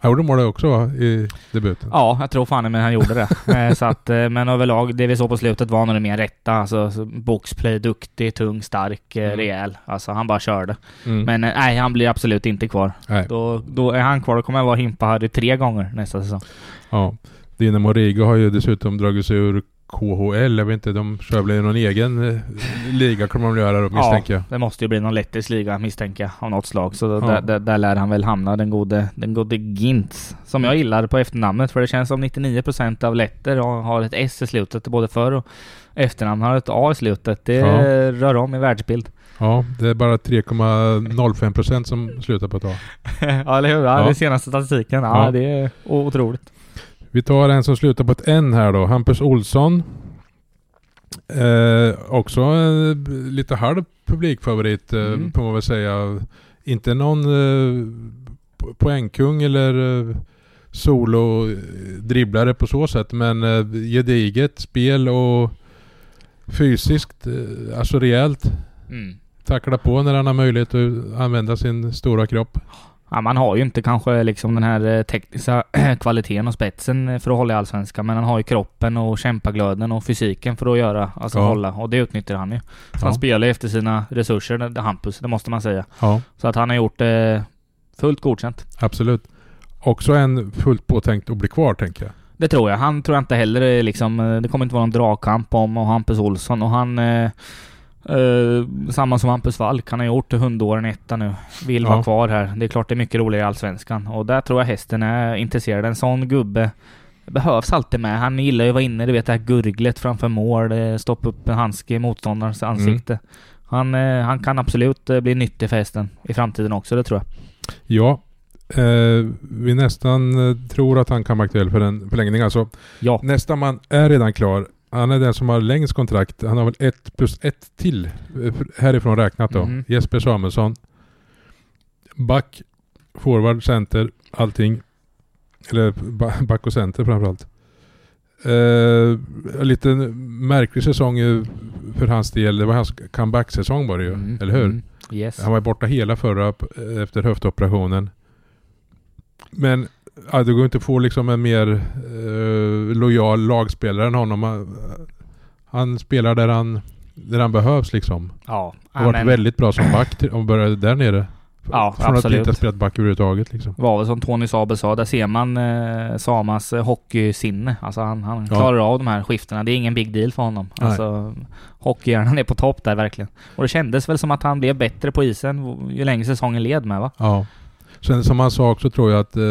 Han gjorde mål också, va? I debuten. Ja, jag tror fan men han gjorde det. eh, så att, eh, men överlag, det vi såg på slutet var nog det mer rätta. Alltså, så boxplay, duktig, tung, stark, eh, mm. rejäl. Alltså, han bara körde. Mm. Men nej, eh, han blir absolut inte kvar. Då, då är han kvar och kommer att vara Himpa här tre gånger nästa säsong. Ja, Dinamo Riga har ju dessutom dragit sig ur K H L. Jag vet inte, de kör väl i någon egen liga kommer de göra då, misstänker jag. Ja, det måste ju bli någon lettisk liga, misstänker jag, av något slag. Så ja. där, där, där lär han väl hamna, den gode, den gode Gintz, som jag gillar på efternamnet. För det känns som nittionio procent av letter har ett S i slutet, både för och efternamn har ett A i slutet. Det ja. rör om i världsbild. Ja, det är bara tre komma noll fem procent som slutar på ett A. Ja, eller hur? Ja, ja. Den senaste statistiken, ja, ja. det är otroligt. Vi tar en som slutar på ett N här då. Hampus Olsson. Eh, också eh, lite halv publikfavorit eh, mm. på vad jag säga. Inte någon eh, poängkung eller eh, solo-dribblare på så sätt. Men eh, gediget spel och fysiskt, eh, alltså rejält. Mm. Tackla på när han har möjlighet att använda sin stora kropp. Ja, man har ju inte kanske liksom den här tekniska kvaliteten och spetsen för att hålla i allsvenskan, men han har ju kroppen och kämpaglöden och fysiken för att göra, alltså ja. hålla, och det utnyttjar han ju. Ja. Han spelar efter sina resurser, Hampus, det måste man säga. Ja. Så att han har gjort eh, fullt godkänt. Absolut. Också en fullt påtänkt att bli kvar, tänker jag. Det tror jag. Han tror jag inte heller liksom, det kommer inte vara någon dragkamp om och Hampus Olsson och han... Eh, Uh, samma som Hampus Falk. Han har gjort hundåren etta nu. Vill ja. vara kvar här. Det är klart det är mycket roligare i allsvenskan. Och där tror jag hästen är intresserad. En sån gubbe behövs alltid med. Han gillar ju att vara inne, du vet det här gurglet framför mål, stoppa upp en handske i motståndarens ansikte. Mm. han, uh, han kan absolut bli nyttig för hästen i framtiden också, det tror jag. Ja. Uh, vi nästan tror att han kan vara aktuell för en förlängning alltså. Ja. Nästa man är redan klar. Han är den som har längst kontrakt. Han har väl ett plus ett till härifrån räknat då. Mm. Jesper Samuelsson. Back, forward, center, allting. Eller back och center framförallt. Eh, lite märklig säsong för hans del. Det var hans comeback-säsong var det ju, mm. eller hur? Mm. Yes. Han var borta hela förra efter höftoperationen. Men... Ja, det går inte att få liksom en mer eh, lojal lagspelare än honom. Han spelar där han, där han behövs liksom. Ja, han har varit väldigt bra som back till, om började där nere. Ja, från absolut. Från att inte ha spelat back överhuvudtaget liksom. Var väl som Tony Sabel sa, där ser man eh, Samas eh, hockeysinne. Alltså han, han klarar ja. av de här skifterna. Det är ingen big deal för honom. Alltså, hockeyhjärnan är på topp där verkligen. Och det kändes väl som att han blev bättre på isen ju längre säsongen led med, va? Ja. Sen som han sa också, tror jag att eh,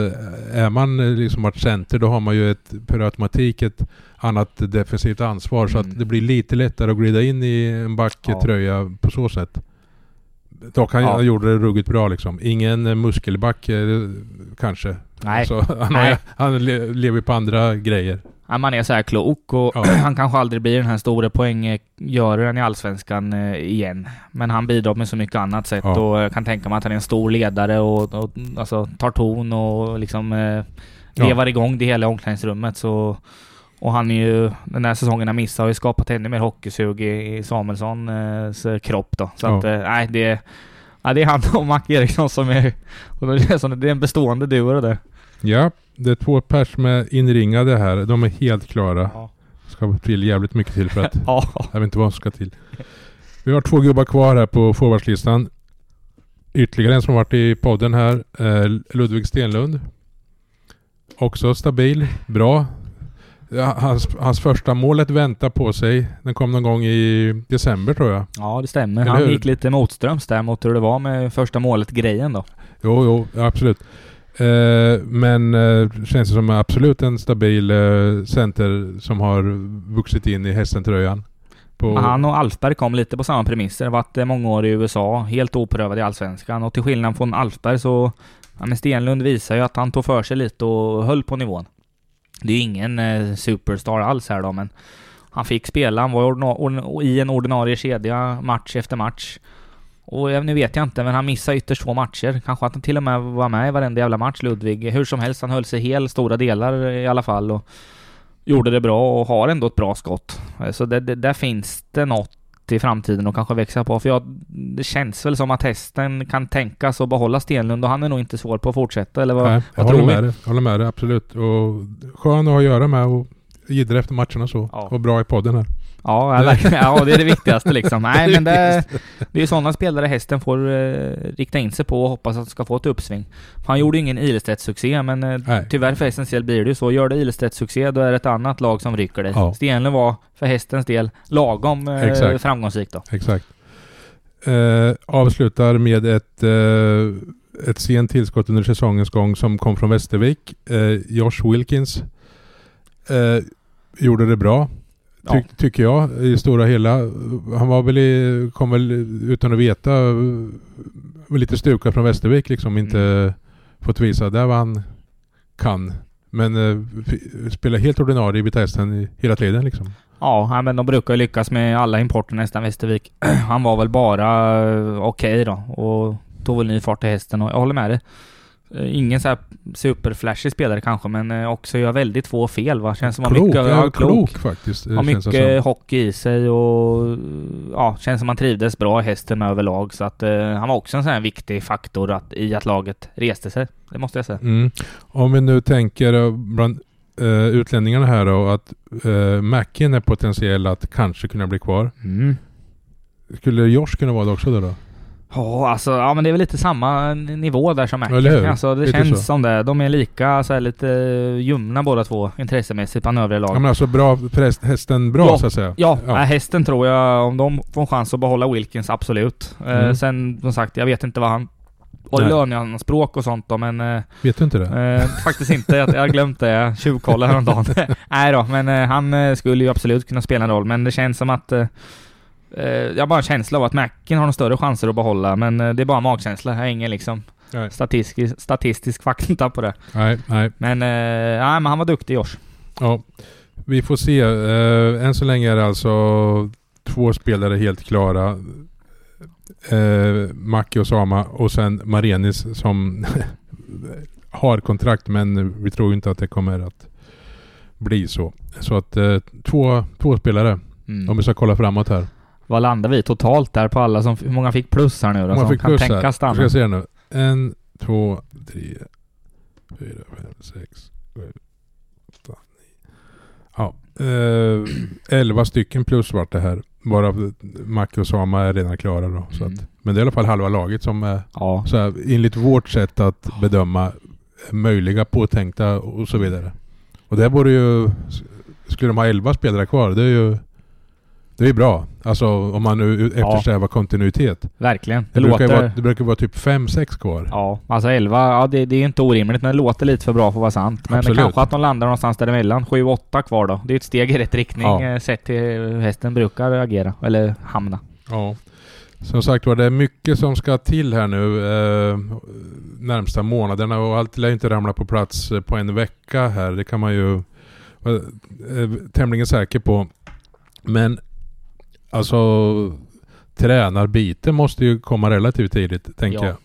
är man liksom varit center, då har man ju ett, per automatik ett annat defensivt ansvar, så mm. att det blir lite lättare att glida in i en backtröja ja. på så sätt. Dock han ja. gjorde det ruggigt bra liksom. Ingen muskelback eh, kanske. Nej. Alltså, han, Nej. han lever på andra grejer. man är så här klok och ja. Han kanske aldrig blir den här stora poänggöraren i Allsvenskan igen. Men han bidrar med så mycket annat sätt ja. Och jag kan tänka mig att han är en stor ledare och, och alltså, tar ton och liksom eh, levar ja. Igång det hela omklädningsrummet. Så, och han är ju, den här säsongen han missar har ju skapat ännu mer hockeysug i, i Samuelssons eh, kropp då. Så ja. Att, nej eh, det, ja, det är han och Marcus Eriksson som är, och det är, det är en bestående duo där. Ja, det är två pers med inringade här. De är helt klara. Ja. Ska till jävligt mycket till för att ja. Jag vet inte vad som ska till. Vi har två gubbar kvar här på forwardslistan. Ytterligare en som har varit i podden här. Eh, Ludvig Stenlund. Också stabil. Bra. Hans, hans första målet väntar på sig. Den kom någon gång i december tror jag. Ja, det stämmer. Eller han hur? Gick lite motströms där mot hur det var med första målet-grejen då. Jo, jo, absolut. Uh, men uh, känns det som absolut en stabil uh, center som har vuxit in i Hästen-tröjan. På... Han och Alfberg kom lite på samma premisser. Varit många år i U S A, helt oprövad i Allsvenskan. Och till skillnad från Alfberg så ja, men Stenlund visar ju att han tog för sig lite och höll på nivån. Det är ju ingen eh, superstar alls här då, men han fick spela. Han var ordna- or- i en ordinarie kedja match efter match. Och nu vet jag inte, men han missade ytterst två matcher. Kanske att han till och med var med i varenda jävla match, Ludvig. Hur som helst, han höll sig hel stora delar i alla fall och gjorde det bra och har ändå ett bra skott. Så det, det, där finns det något i framtiden och kanske växa på. För jag, det känns väl som att Hästen kan tänkas och behålla Stenlund och han är nog inte svår på att fortsätta. Eller vad, Nej, jag vad håller, tror med det, håller med det, absolut. Och skön att göra med och gidra efter matcherna och så. Ja. Och bra i podden här. Ja, eller, ja, det är det viktigaste liksom. Nej, men det, det är sådana spelare Hästen får eh, rikta in sig på och hoppas att ska få ett uppsving. Han gjorde ingen Ilstedt-succé, men eh, tyvärr för Hästens del blir det så. Gör det Ilstedt-succé, då är det ett annat lag som rycker det. Ja. Stenlund var för Hästens del lagom eh, framgångsrik då. Exakt. Eh, avslutar med ett eh, ett sent tillskott under säsongens gång som kom från Västervik. Eh, Josh Wilkins eh, gjorde det bra. Ty- ja. Tycker jag i stora hela. Han var väl i, kom väl utan att veta lite stuka från Västervik liksom, inte mm. fått visa där vad han kan, men f- spelar helt ordinarie i Hästen hela tiden liksom. Ja, men de brukar lyckas med alla importer nästan Västervik. Han var väl bara okej okay då och tog väl ny fart till Hästen och jag håller med dig. Ingen så här superflashig spelare kanske, men också gör väldigt få fel, va? Känns som klok, mycket, ja, klok. klok faktiskt. Har mycket hockey i sig och ja, känns som man trivdes bra i Hästen överlag, så att eh, han var också en sån här viktig faktor att, i att laget reste sig. Det måste jag säga. Mm. Om vi nu tänker bland eh, utlänningarna här då, att eh, Mackin är potentiell att kanske kunna bli kvar. Mm. Skulle Josh kunna vara det också då då? Oh, alltså, ja, men det är väl lite samma nivå där som Mäcken. Alltså, det känns så. Som det. De är lika så här, lite ljumna båda två intressemässigt på en övrig lag. Ja, men alltså bra, häst, hästen bra ja, så att säga. Ja, ja. Äh, Hästen tror jag, om de får en chans att behålla Wilkins, absolut. Mm. Eh, sen, som sagt, jag vet inte vad han... Och lönen, språk och sånt då, men... Eh, vet du inte det? Eh, faktiskt inte, jag har glömt det. Jag tjuvkollade häromdagen. Nej då, men eh, han skulle ju absolut kunna spela en roll. Men det känns som att... Eh, jag har bara en känsla av att Macken har några större chanser att behålla, men det är bara magkänsla. Jag är ingen liksom statistisk, statistisk fakta på det. Nej, nej. Men, eh, nej, men han var duktig i år. Ja, vi får se. Eh, än så länge är det alltså två spelare helt klara. Eh, Macke och Sama och sen Marenis som har kontrakt, men vi tror inte att det kommer att bli så. Så att eh, två, två spelare, mm. om vi ska kolla framåt här. Vad landar vi totalt där på alla som... Hur många fick plus här nu då? Som fick kan plus tänka här. Stanna. Ska se nu. En, två, tre, fyra, fem, sex, sju, åtta, nio. Ja. Eh, elva stycken plus vart det här. Bara Macke och Sama är redan klara då. Så mm. att, men det är i alla fall halva laget som är... Ja. Så här, enligt vårt sätt att bedöma möjliga, påtänkta och så vidare. Och där borde ju... Skulle de ha elva spelare kvar, det är ju... Det är bra. Alltså om man nu eftersträvar ja. Kontinuitet. Verkligen. Det, det, låter... brukar vara, det brukar vara typ fem sex kvar. Ja, alltså elva. Ja, det, det är ju inte orimligt, men det låter lite för bra för att vara sant. Men det kanske att de landar någonstans däremellan. sju åtta kvar då. Det är ett steg i rätt riktning ja. Sett till hur Hästen brukar agera eller hamna. Ja. Som sagt var, det är mycket som ska till här nu eh, närmsta månaderna och allt lär inte ramla på plats på en vecka här. Det kan man ju är tämligen säker på. Men alltså tränarbiten måste ju komma relativt tidigt, tänker ja. jag.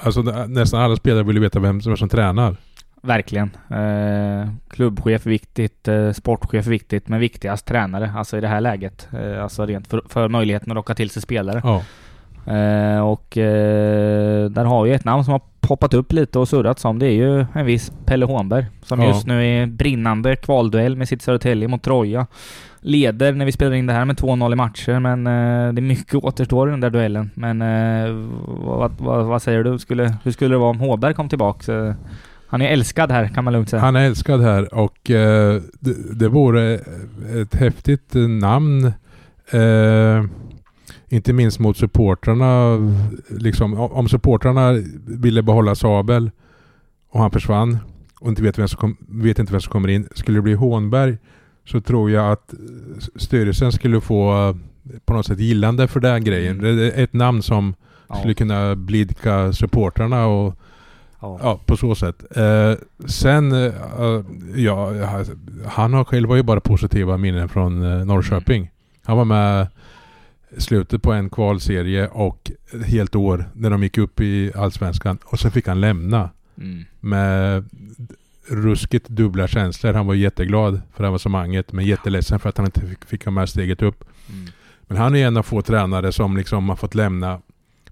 Alltså nästan alla spelare vill ju veta vem som, som tränar. Verkligen. Eh, klubbchef är viktigt, eh, sportchef är viktigt, men viktigast tränare, alltså i det här läget. Eh, alltså rent för, för möjligheten att locka till sig spelare. Ja. Eh, och eh, där har ju ett namn som har poppat upp lite och surrats om. Det är ju en viss Pelle Hånberg som ja. just nu är brinnande kvalduell med sitt Södertälje mot Troja. Leder när vi spelar in det här med två noll i matcher, men eh, det är mycket återstår i den där duellen. Men eh, vad, vad, vad säger du? Skulle, hur skulle det vara om Hånberg kom tillbaka? Så, han är älskad här, kan man lugnt säga. Han är älskad här, och eh, det, det vore ett häftigt namn. Eh, inte minst mot supportrarna. Liksom, om supportrarna ville behålla Sabel och han försvann och inte vet, vem som kom, vet inte vem som kommer in. Skulle det bli Hånberg, så tror jag att styrelsen skulle få på något sätt gillande för den grejen. Det är ett namn som ja. skulle kunna blidka supportrarna och ja. ja, på så sätt. Eh, sen, eh, ja, han har själv var ju bara positiva minnen från eh, Norrköping. Han var med slutet på en kvalserie och ett helt år när de gick upp i Allsvenskan, och så fick han lämna mm. med ruskigt dubbla känslor. Han var jätteglad för evenemanget, men jätteledsen för att han inte fick, fick ha med steget upp. Mm. Men han är en av få tränare som liksom har fått lämna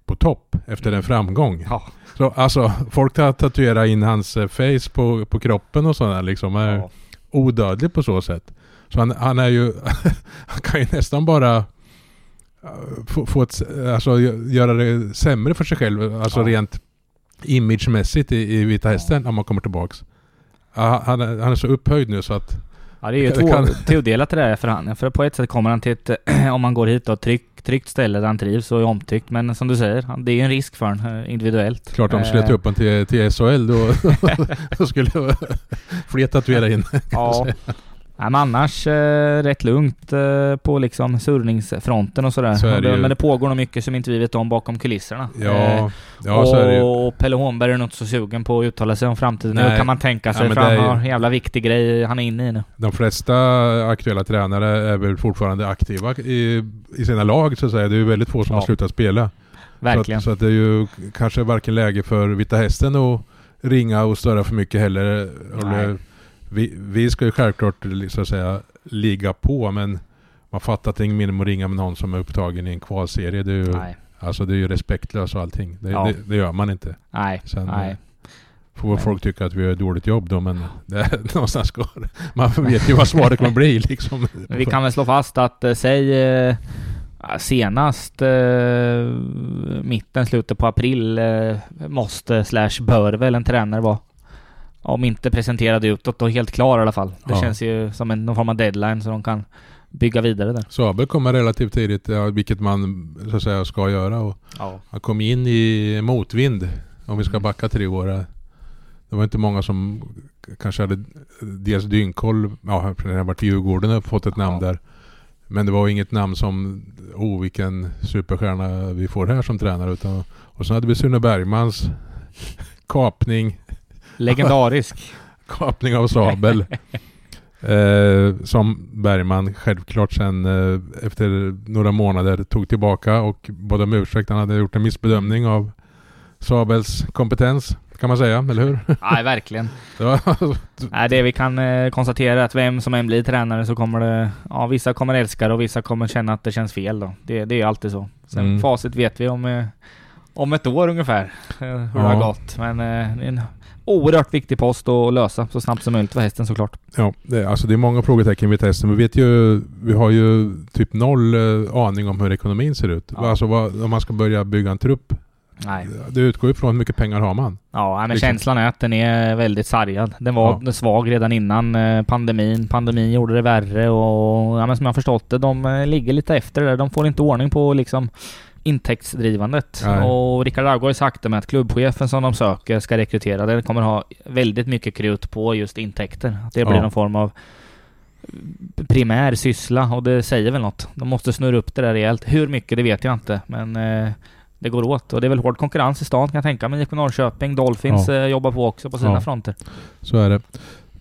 på topp efter en framgång. Ja. Så, alltså, folk har tatuerat in hans face på, på kroppen och sådär. Liksom, är ja. odödlig på så sätt. Så han, han är ju han kan ju nästan bara få, få ett, alltså, göra det sämre för sig själv. Alltså ja. rent imagemässigt i, i Vita Hästen ja. om man kommer tillbaks. Ja, han, är, han är så upphöjd nu så att... Ja, det är ju två, kan... tiodelat det där för han. För på ett sätt kommer han till ett, om man går hit och tryck, tryggt ställe där han trivs och är omtyckt. Men som du säger, det är ju en risk för honom individuellt. Klart om de skulle ta upp honom till, till S H L då, då skulle fler tatuera in. Ja. Men annars eh, rätt lugnt eh, på liksom surrningsfronten och sådär. Så det ju... Men det pågår nog mycket som inte vi vet om bakom kulisserna. Ja, eh, ja och, så är det ju. Och Pelle Hånberg är nog inte så sugen på att uttala sig om framtiden. Nej. Nu kan man tänka sig, ja, för han har en jävla viktig grej han är inne i nu. De flesta aktuella tränare är väl fortfarande aktiva i, i sina lag, så att säga. Det är ju väldigt få som ja. har slutat spela. Verkligen. Så, att, så att det är ju kanske varken läge för Vita Hästen att ringa och störa för mycket heller. Nej. Vi, vi ska ju självklart så att säga ligga på, men man fattar att ingen minimum att ringa med någon som är upptagen i en kvalserie. Det är ju, alltså det är ju respektlöst och allting. Det, ja. det, det gör man inte. Nej. Sen Nej. får Nej. folk tycka att vi gör ett dåligt jobb då, men det, någonstans går det. Man vet ju vad svaret kommer bli. Liksom. Vi kan väl slå fast att äh, säg äh, senast äh, mitten, slutet på april äh, måste slash bör väl en tränare vara. Om inte presenterade utåt, då helt klar i alla fall. Det ja. känns ju som en, någon form av deadline så de kan bygga vidare där. Sabel kommer relativt tidigt, vilket man så att säga ska göra. Och ja. han kom in i motvind, om vi ska backa tre år. Det var inte många som kanske hade dels dynkoll. Ja, det har varit Djurgården och fått ett ja. namn där. Men det var inget namn som, oh vilken superstjärna vi får här som tränare. Utan, och sen hade vi Sune Bergmans kapning. Legendarisk kapning av Sabel eh, som Bergman självklart sen eh, efter några månader tog tillbaka och både om ursäkt, han hade gjort en missbedömning av Sabels kompetens, kan man säga, eller hur? Nej, verkligen. Det, Nej, det vi kan eh, konstatera att vem som än blir tränare så kommer det, ja, vissa kommer älska det och vissa kommer känna att det känns fel då. Det, det är ju alltid så. Sen mm. facit vet vi om, eh, om ett år ungefär eh, hur ja. det har gått. Men eh, det är en oerhört viktig post att lösa så snabbt som möjligt för Hästen, såklart. Ja, det, alltså det är många frågetecken vid Hästen. Vi vet ju, vi har ju typ noll eh, aning om hur ekonomin ser ut. Ja. Alltså vad, om man ska börja bygga en trupp. Nej. Det utgår ju från hur mycket pengar har man. Ja, men liksom. Känslan är att den är väldigt sargad. Den var ja. svag redan innan pandemin. Pandemin gjorde det värre och ja, men som jag har förstått det, de ligger lite efter det. De får inte ordning på liksom intäktsdrivandet. Nej. Och Rickard Rago har sagt med att klubbchefen som de söker ska rekrytera, den kommer ha väldigt mycket krut på just intäkter. Det blir ja. någon form av primär syssla, och det säger väl något. De måste snurra upp det där rejält. Hur mycket, det vet jag inte, men eh, det går åt, och det är väl hård konkurrens i stan, kan jag tänka mig. I K Norrköping, Dolphins ja. eh, jobbar på också på sina ja. fronter. Så är det.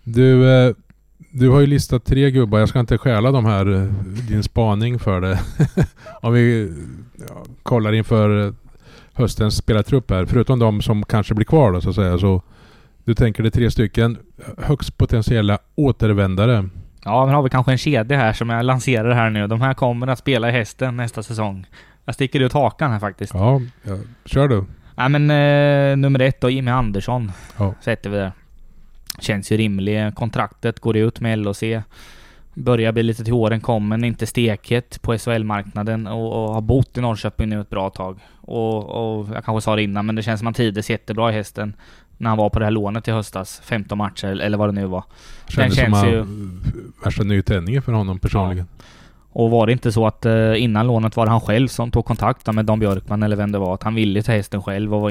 Du, eh, du har ju listat tre gubbar. Jag ska inte stjäla de här, din spaning för det. Om vi ja, kollar inför höstens spelartrupp här, förutom de som kanske blir kvar då, så att säga, så du tänker det tre stycken högst potentiella återvändare. Ja, men har vi kanske en kedja här som jag lanserar här nu. De här kommer att spela i Hästen nästa säsong. Jag sticker ut hakan här faktiskt. Ja, ja. Kör du. Ja, men eh, nummer ett då, Jimmy Andersson. Ja. Sätter vi där. Känns ju rimlig. Kontraktet går ut med L O C. Börjar bli lite till åren kommen, inte steket på S H L-marknaden och, och har bott i Norrköping nu ett bra tag. Och, och jag kanske sa det innan, men det känns som att han tidigt jättebra i Hästen när han var på det här lånet i höstas. femton matcher eller vad det nu var. Kändes den känns som ju... värsta nytändningen för honom personligen. Ja. Och var det inte så att innan lånet var han själv som tog kontakt med Don Björkman eller vem det var, att han ville ta Hästen själv och var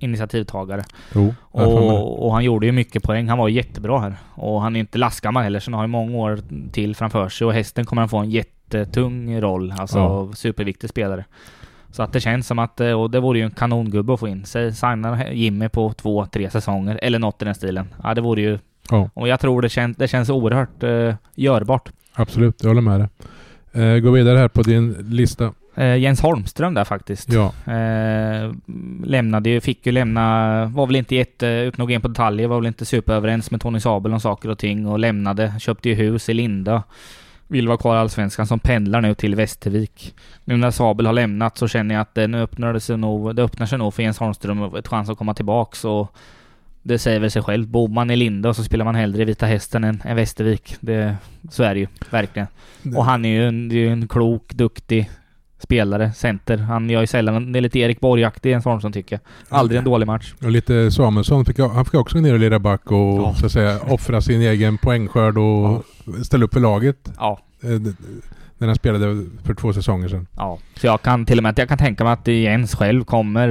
initiativtagare. Jo, och, och han gjorde ju mycket poäng. Han var jättebra här. Och han är inte laskgammal heller, så han har ju många år till framför sig. Och Hästen kommer han få en jättetung roll. Alltså ja. Superviktig spelare. Så att det känns som att, och det vore ju en kanongubbe att få in sig. Signar Jimmy på två, tre säsonger eller något i den stilen. Ja, det vore ju... Ja. Och jag tror det, kän- det känns oerhört uh, görbart. Absolut, jag håller med dig. Eh, gå vidare här på din lista. Eh, Jens Holmström där faktiskt. Ja. Eh, lämnade ju, fick ju lämna, var väl inte jätte, utan att gå in på detaljer, var väl inte superöverens med Tony Sabel om saker och ting och lämnade, köpte ju hus i Linda. Vill vara kvar i Allsvenskan, som pendlar nu till Västervik. Nu när Sabel har lämnat så känner jag att det, nu öppnar det sig nog, det öppnar sig nog för Jens Holmström ett chans att komma tillbaka, så det säger väl sig själv. Bor man i Linda och så spelar man hellre i Vita Hästen än, än Västervik. Det, så är det ju, verkligen. Och han är ju en, det är ju en klok, duktig spelare, center. Han gör ju sällan, det är lite Erik Borg-aktig en form som tycker. Aldrig en dålig match. Och lite Samuelsson, fick, han fick också ner och leda back och ja. så att säga, offra sin egen poängskörd och ja. ställa upp för laget. Ja. När han spelade för två säsonger sedan. Ja, så jag kan till och med jag kan tänka mig att Jens själv kommer,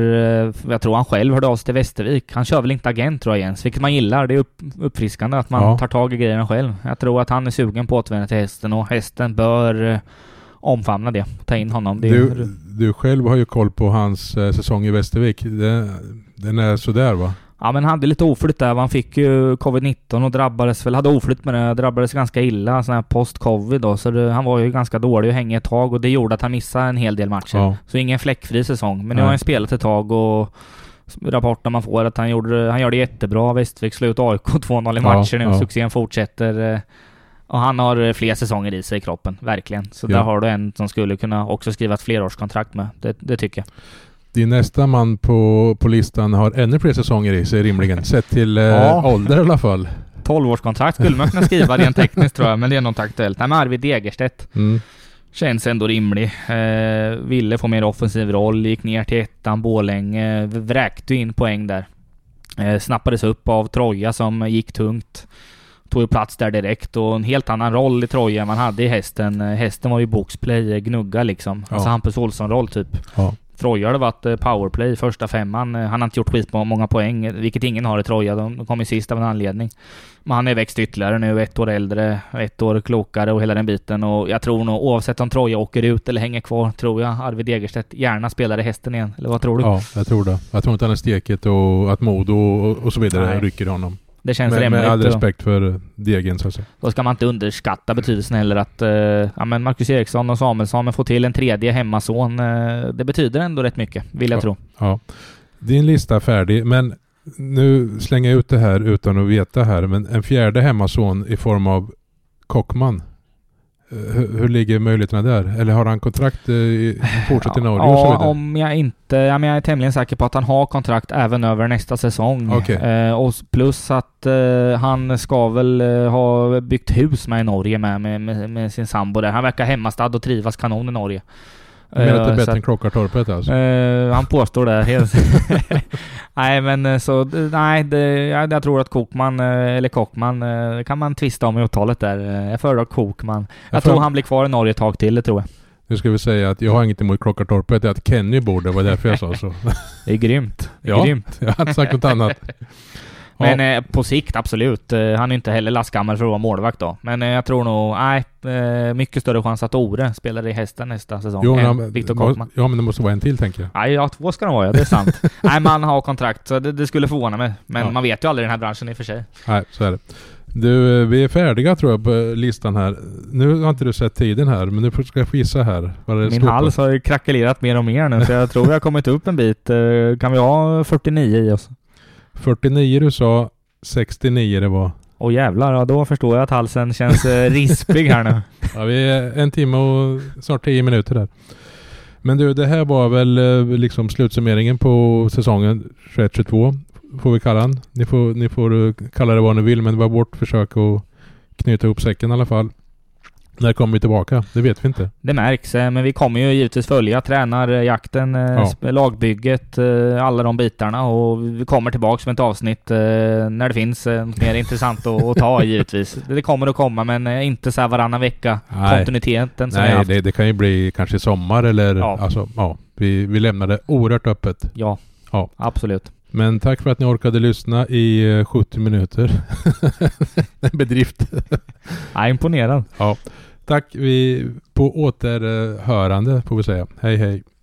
jag tror han själv hörde av sig till Västervik. Han kör väl inte agent tror jag, Jens, vilket man gillar. Det är upp, uppfriskande att man ja. tar tag i grejerna själv. Jag tror att han är sugen på att vända till Hästen, och Hästen bör omfamna det, ta in honom. Det du, är... du själv har ju koll på hans eh, säsong i Västervik. Det, den är sådär va? Ja, men han hade lite oflytt där. Han fick ju covid nitton och drabbades väl, hade oflytt med det, drabbades ganska illa sån här post-covid då, så det, han var ju ganska dålig och hänga ett tag, och det gjorde att han missade en hel del matcher. Ja. Så ingen fläckfri säsong, men nu har han spelat ett tag, och rapporterna man får att han gjorde han gör det jättebra. Västervik slut A I K två noll i matcher ja, nu, ja. Succén fortsätter. Och han har fler säsonger i sig i kroppen, verkligen. Så ja. där har du en som skulle kunna också skriva ett flerårskontrakt med. Det, det tycker jag. Din nästa man på, på listan har ännu fler säsonger i sig rimligen. Sett till eh, ja. ålder i alla fall. tolv-årskontrakt skulle man kunna skriva rent tekniskt tror jag, men det är något aktuellt. Nej, men Arvid Degerstedt mm. känns ändå rimlig. Eh, ville få mer offensiv roll, gick ner till ettan, Borlänge, vräkte in poäng där. Eh, snappades upp av Troja som gick tungt. Tog ju plats där direkt, och en helt annan roll i Troja man hade i Hästen. Hästen var ju boxplay, gnugga liksom. Ja. Alltså Hampus Olsson-roll typ. Ja. Troja hade varit powerplay, första femman. Han har inte gjort skit på många poäng, vilket ingen har i Troja. De kom ju sist av en anledning. Men han är växt ytterligare nu, ett år äldre, ett år klokare och hela den biten. Och jag tror nog, oavsett om Troja åker ut eller hänger kvar, tror jag Arvid Egerstedt gärna spelar i Hästen igen. Eller vad tror du? Ja, jag tror det. Jag tror inte han är steket och att Modo och, och så vidare Nej. rycker honom. Det känns men, med all respekt för Degen så att säga. Då ska man inte underskatta betydelsen heller att eh, ja, men Marcus Eriksson och Samuelsson får till en tredje hemmason. Eh, det betyder ändå rätt mycket, vill jag ja, tro. Ja. Din lista är färdig, men nu slänger jag ut det här utan att veta här. Men en fjärde hemmason i form av Kockman. Hur, hur ligger möjligheterna där? Eller har han kontrakt eh, fortsatt i Norge? Ja, och så vidare? Om jag inte... Ja, men jag är tämligen säker på att han har kontrakt även över nästa säsong. Okay. Eh, och plus att eh, han ska väl eh, ha byggt hus med i Norge med, med, med, med sin sambo där. Han verkar hemmastad och trivas kanon i Norge. Du menar att det är bättre än Klockartorpet alltså? Eh, han påstår det helt. Nej, men så nej, det, jag, jag tror att Kokman eller Kockman kan man tvista om i uttalet där. Jag föredrar Kokman. Jag, jag tror för... han blir kvar i Norge ett tag till, det tror jag. Nu ska vi säga att jag har inget emot Klockartorpet, det är att Kenny bor där, var därför jag sa så. Det är grymt. Det är ja, grymt. Jag har inte sagt något annat. Men ja. eh, på sikt, absolut. Eh, han är inte heller lastgammal för att vara målvakt då. Men eh, jag tror nog, nej, eh, mycket större chans att Ore spelar i Hästen nästa säsong. Jo, men, Victor Kockman. Ja, men det måste vara en till, tänker jag. Nej, ja, två ska de vara, ja, det är sant. Nej, man har kontrakt, så det, det skulle förvåna mig. Men ja. man vet ju aldrig den här branschen i och för sig. Nej, så är det. Du, vi är färdiga tror jag på listan här. Nu har inte du sett tiden här, men nu ska jag skissa här. Min hals på. Har ju krackelerat mer och mer nu, så jag tror jag har kommit upp en bit. Kan vi ha fyrtionio i oss? fyrtionio du sa, sextionio det var. Åh jävlar, ja, då förstår jag att halsen känns rispig här nu. Ja, vi är en timme och snart tio minuter där. Men du, det här var väl liksom slutsummeringen på säsongen tjugoett tjugotvå. Får vi kalla den. Ni får, ni får kalla det vad ni vill, men det var vårt försök att knyta ihop säcken i alla fall. När kommer vi tillbaka? Det vet vi inte. Det märks, men vi kommer ju givetvis följa tränarjakten, ja. Lagbygget, alla de bitarna, och vi kommer tillbaka med ett avsnitt när det finns något mer intressant att ta givetvis. Det kommer att komma, men inte så här varannan vecka. Nej. Kontinuiteten som Nej, det, det kan ju bli kanske i sommar eller ja. Alltså, ja, vi, vi lämnar det oerhört öppet. Ja, ja. Absolut. Men tack för att ni orkade lyssna i sjuttio minuter. En bedrift. Ja, imponerad. Ja. Tack, vi på återhörande får vi säga. Hej hej.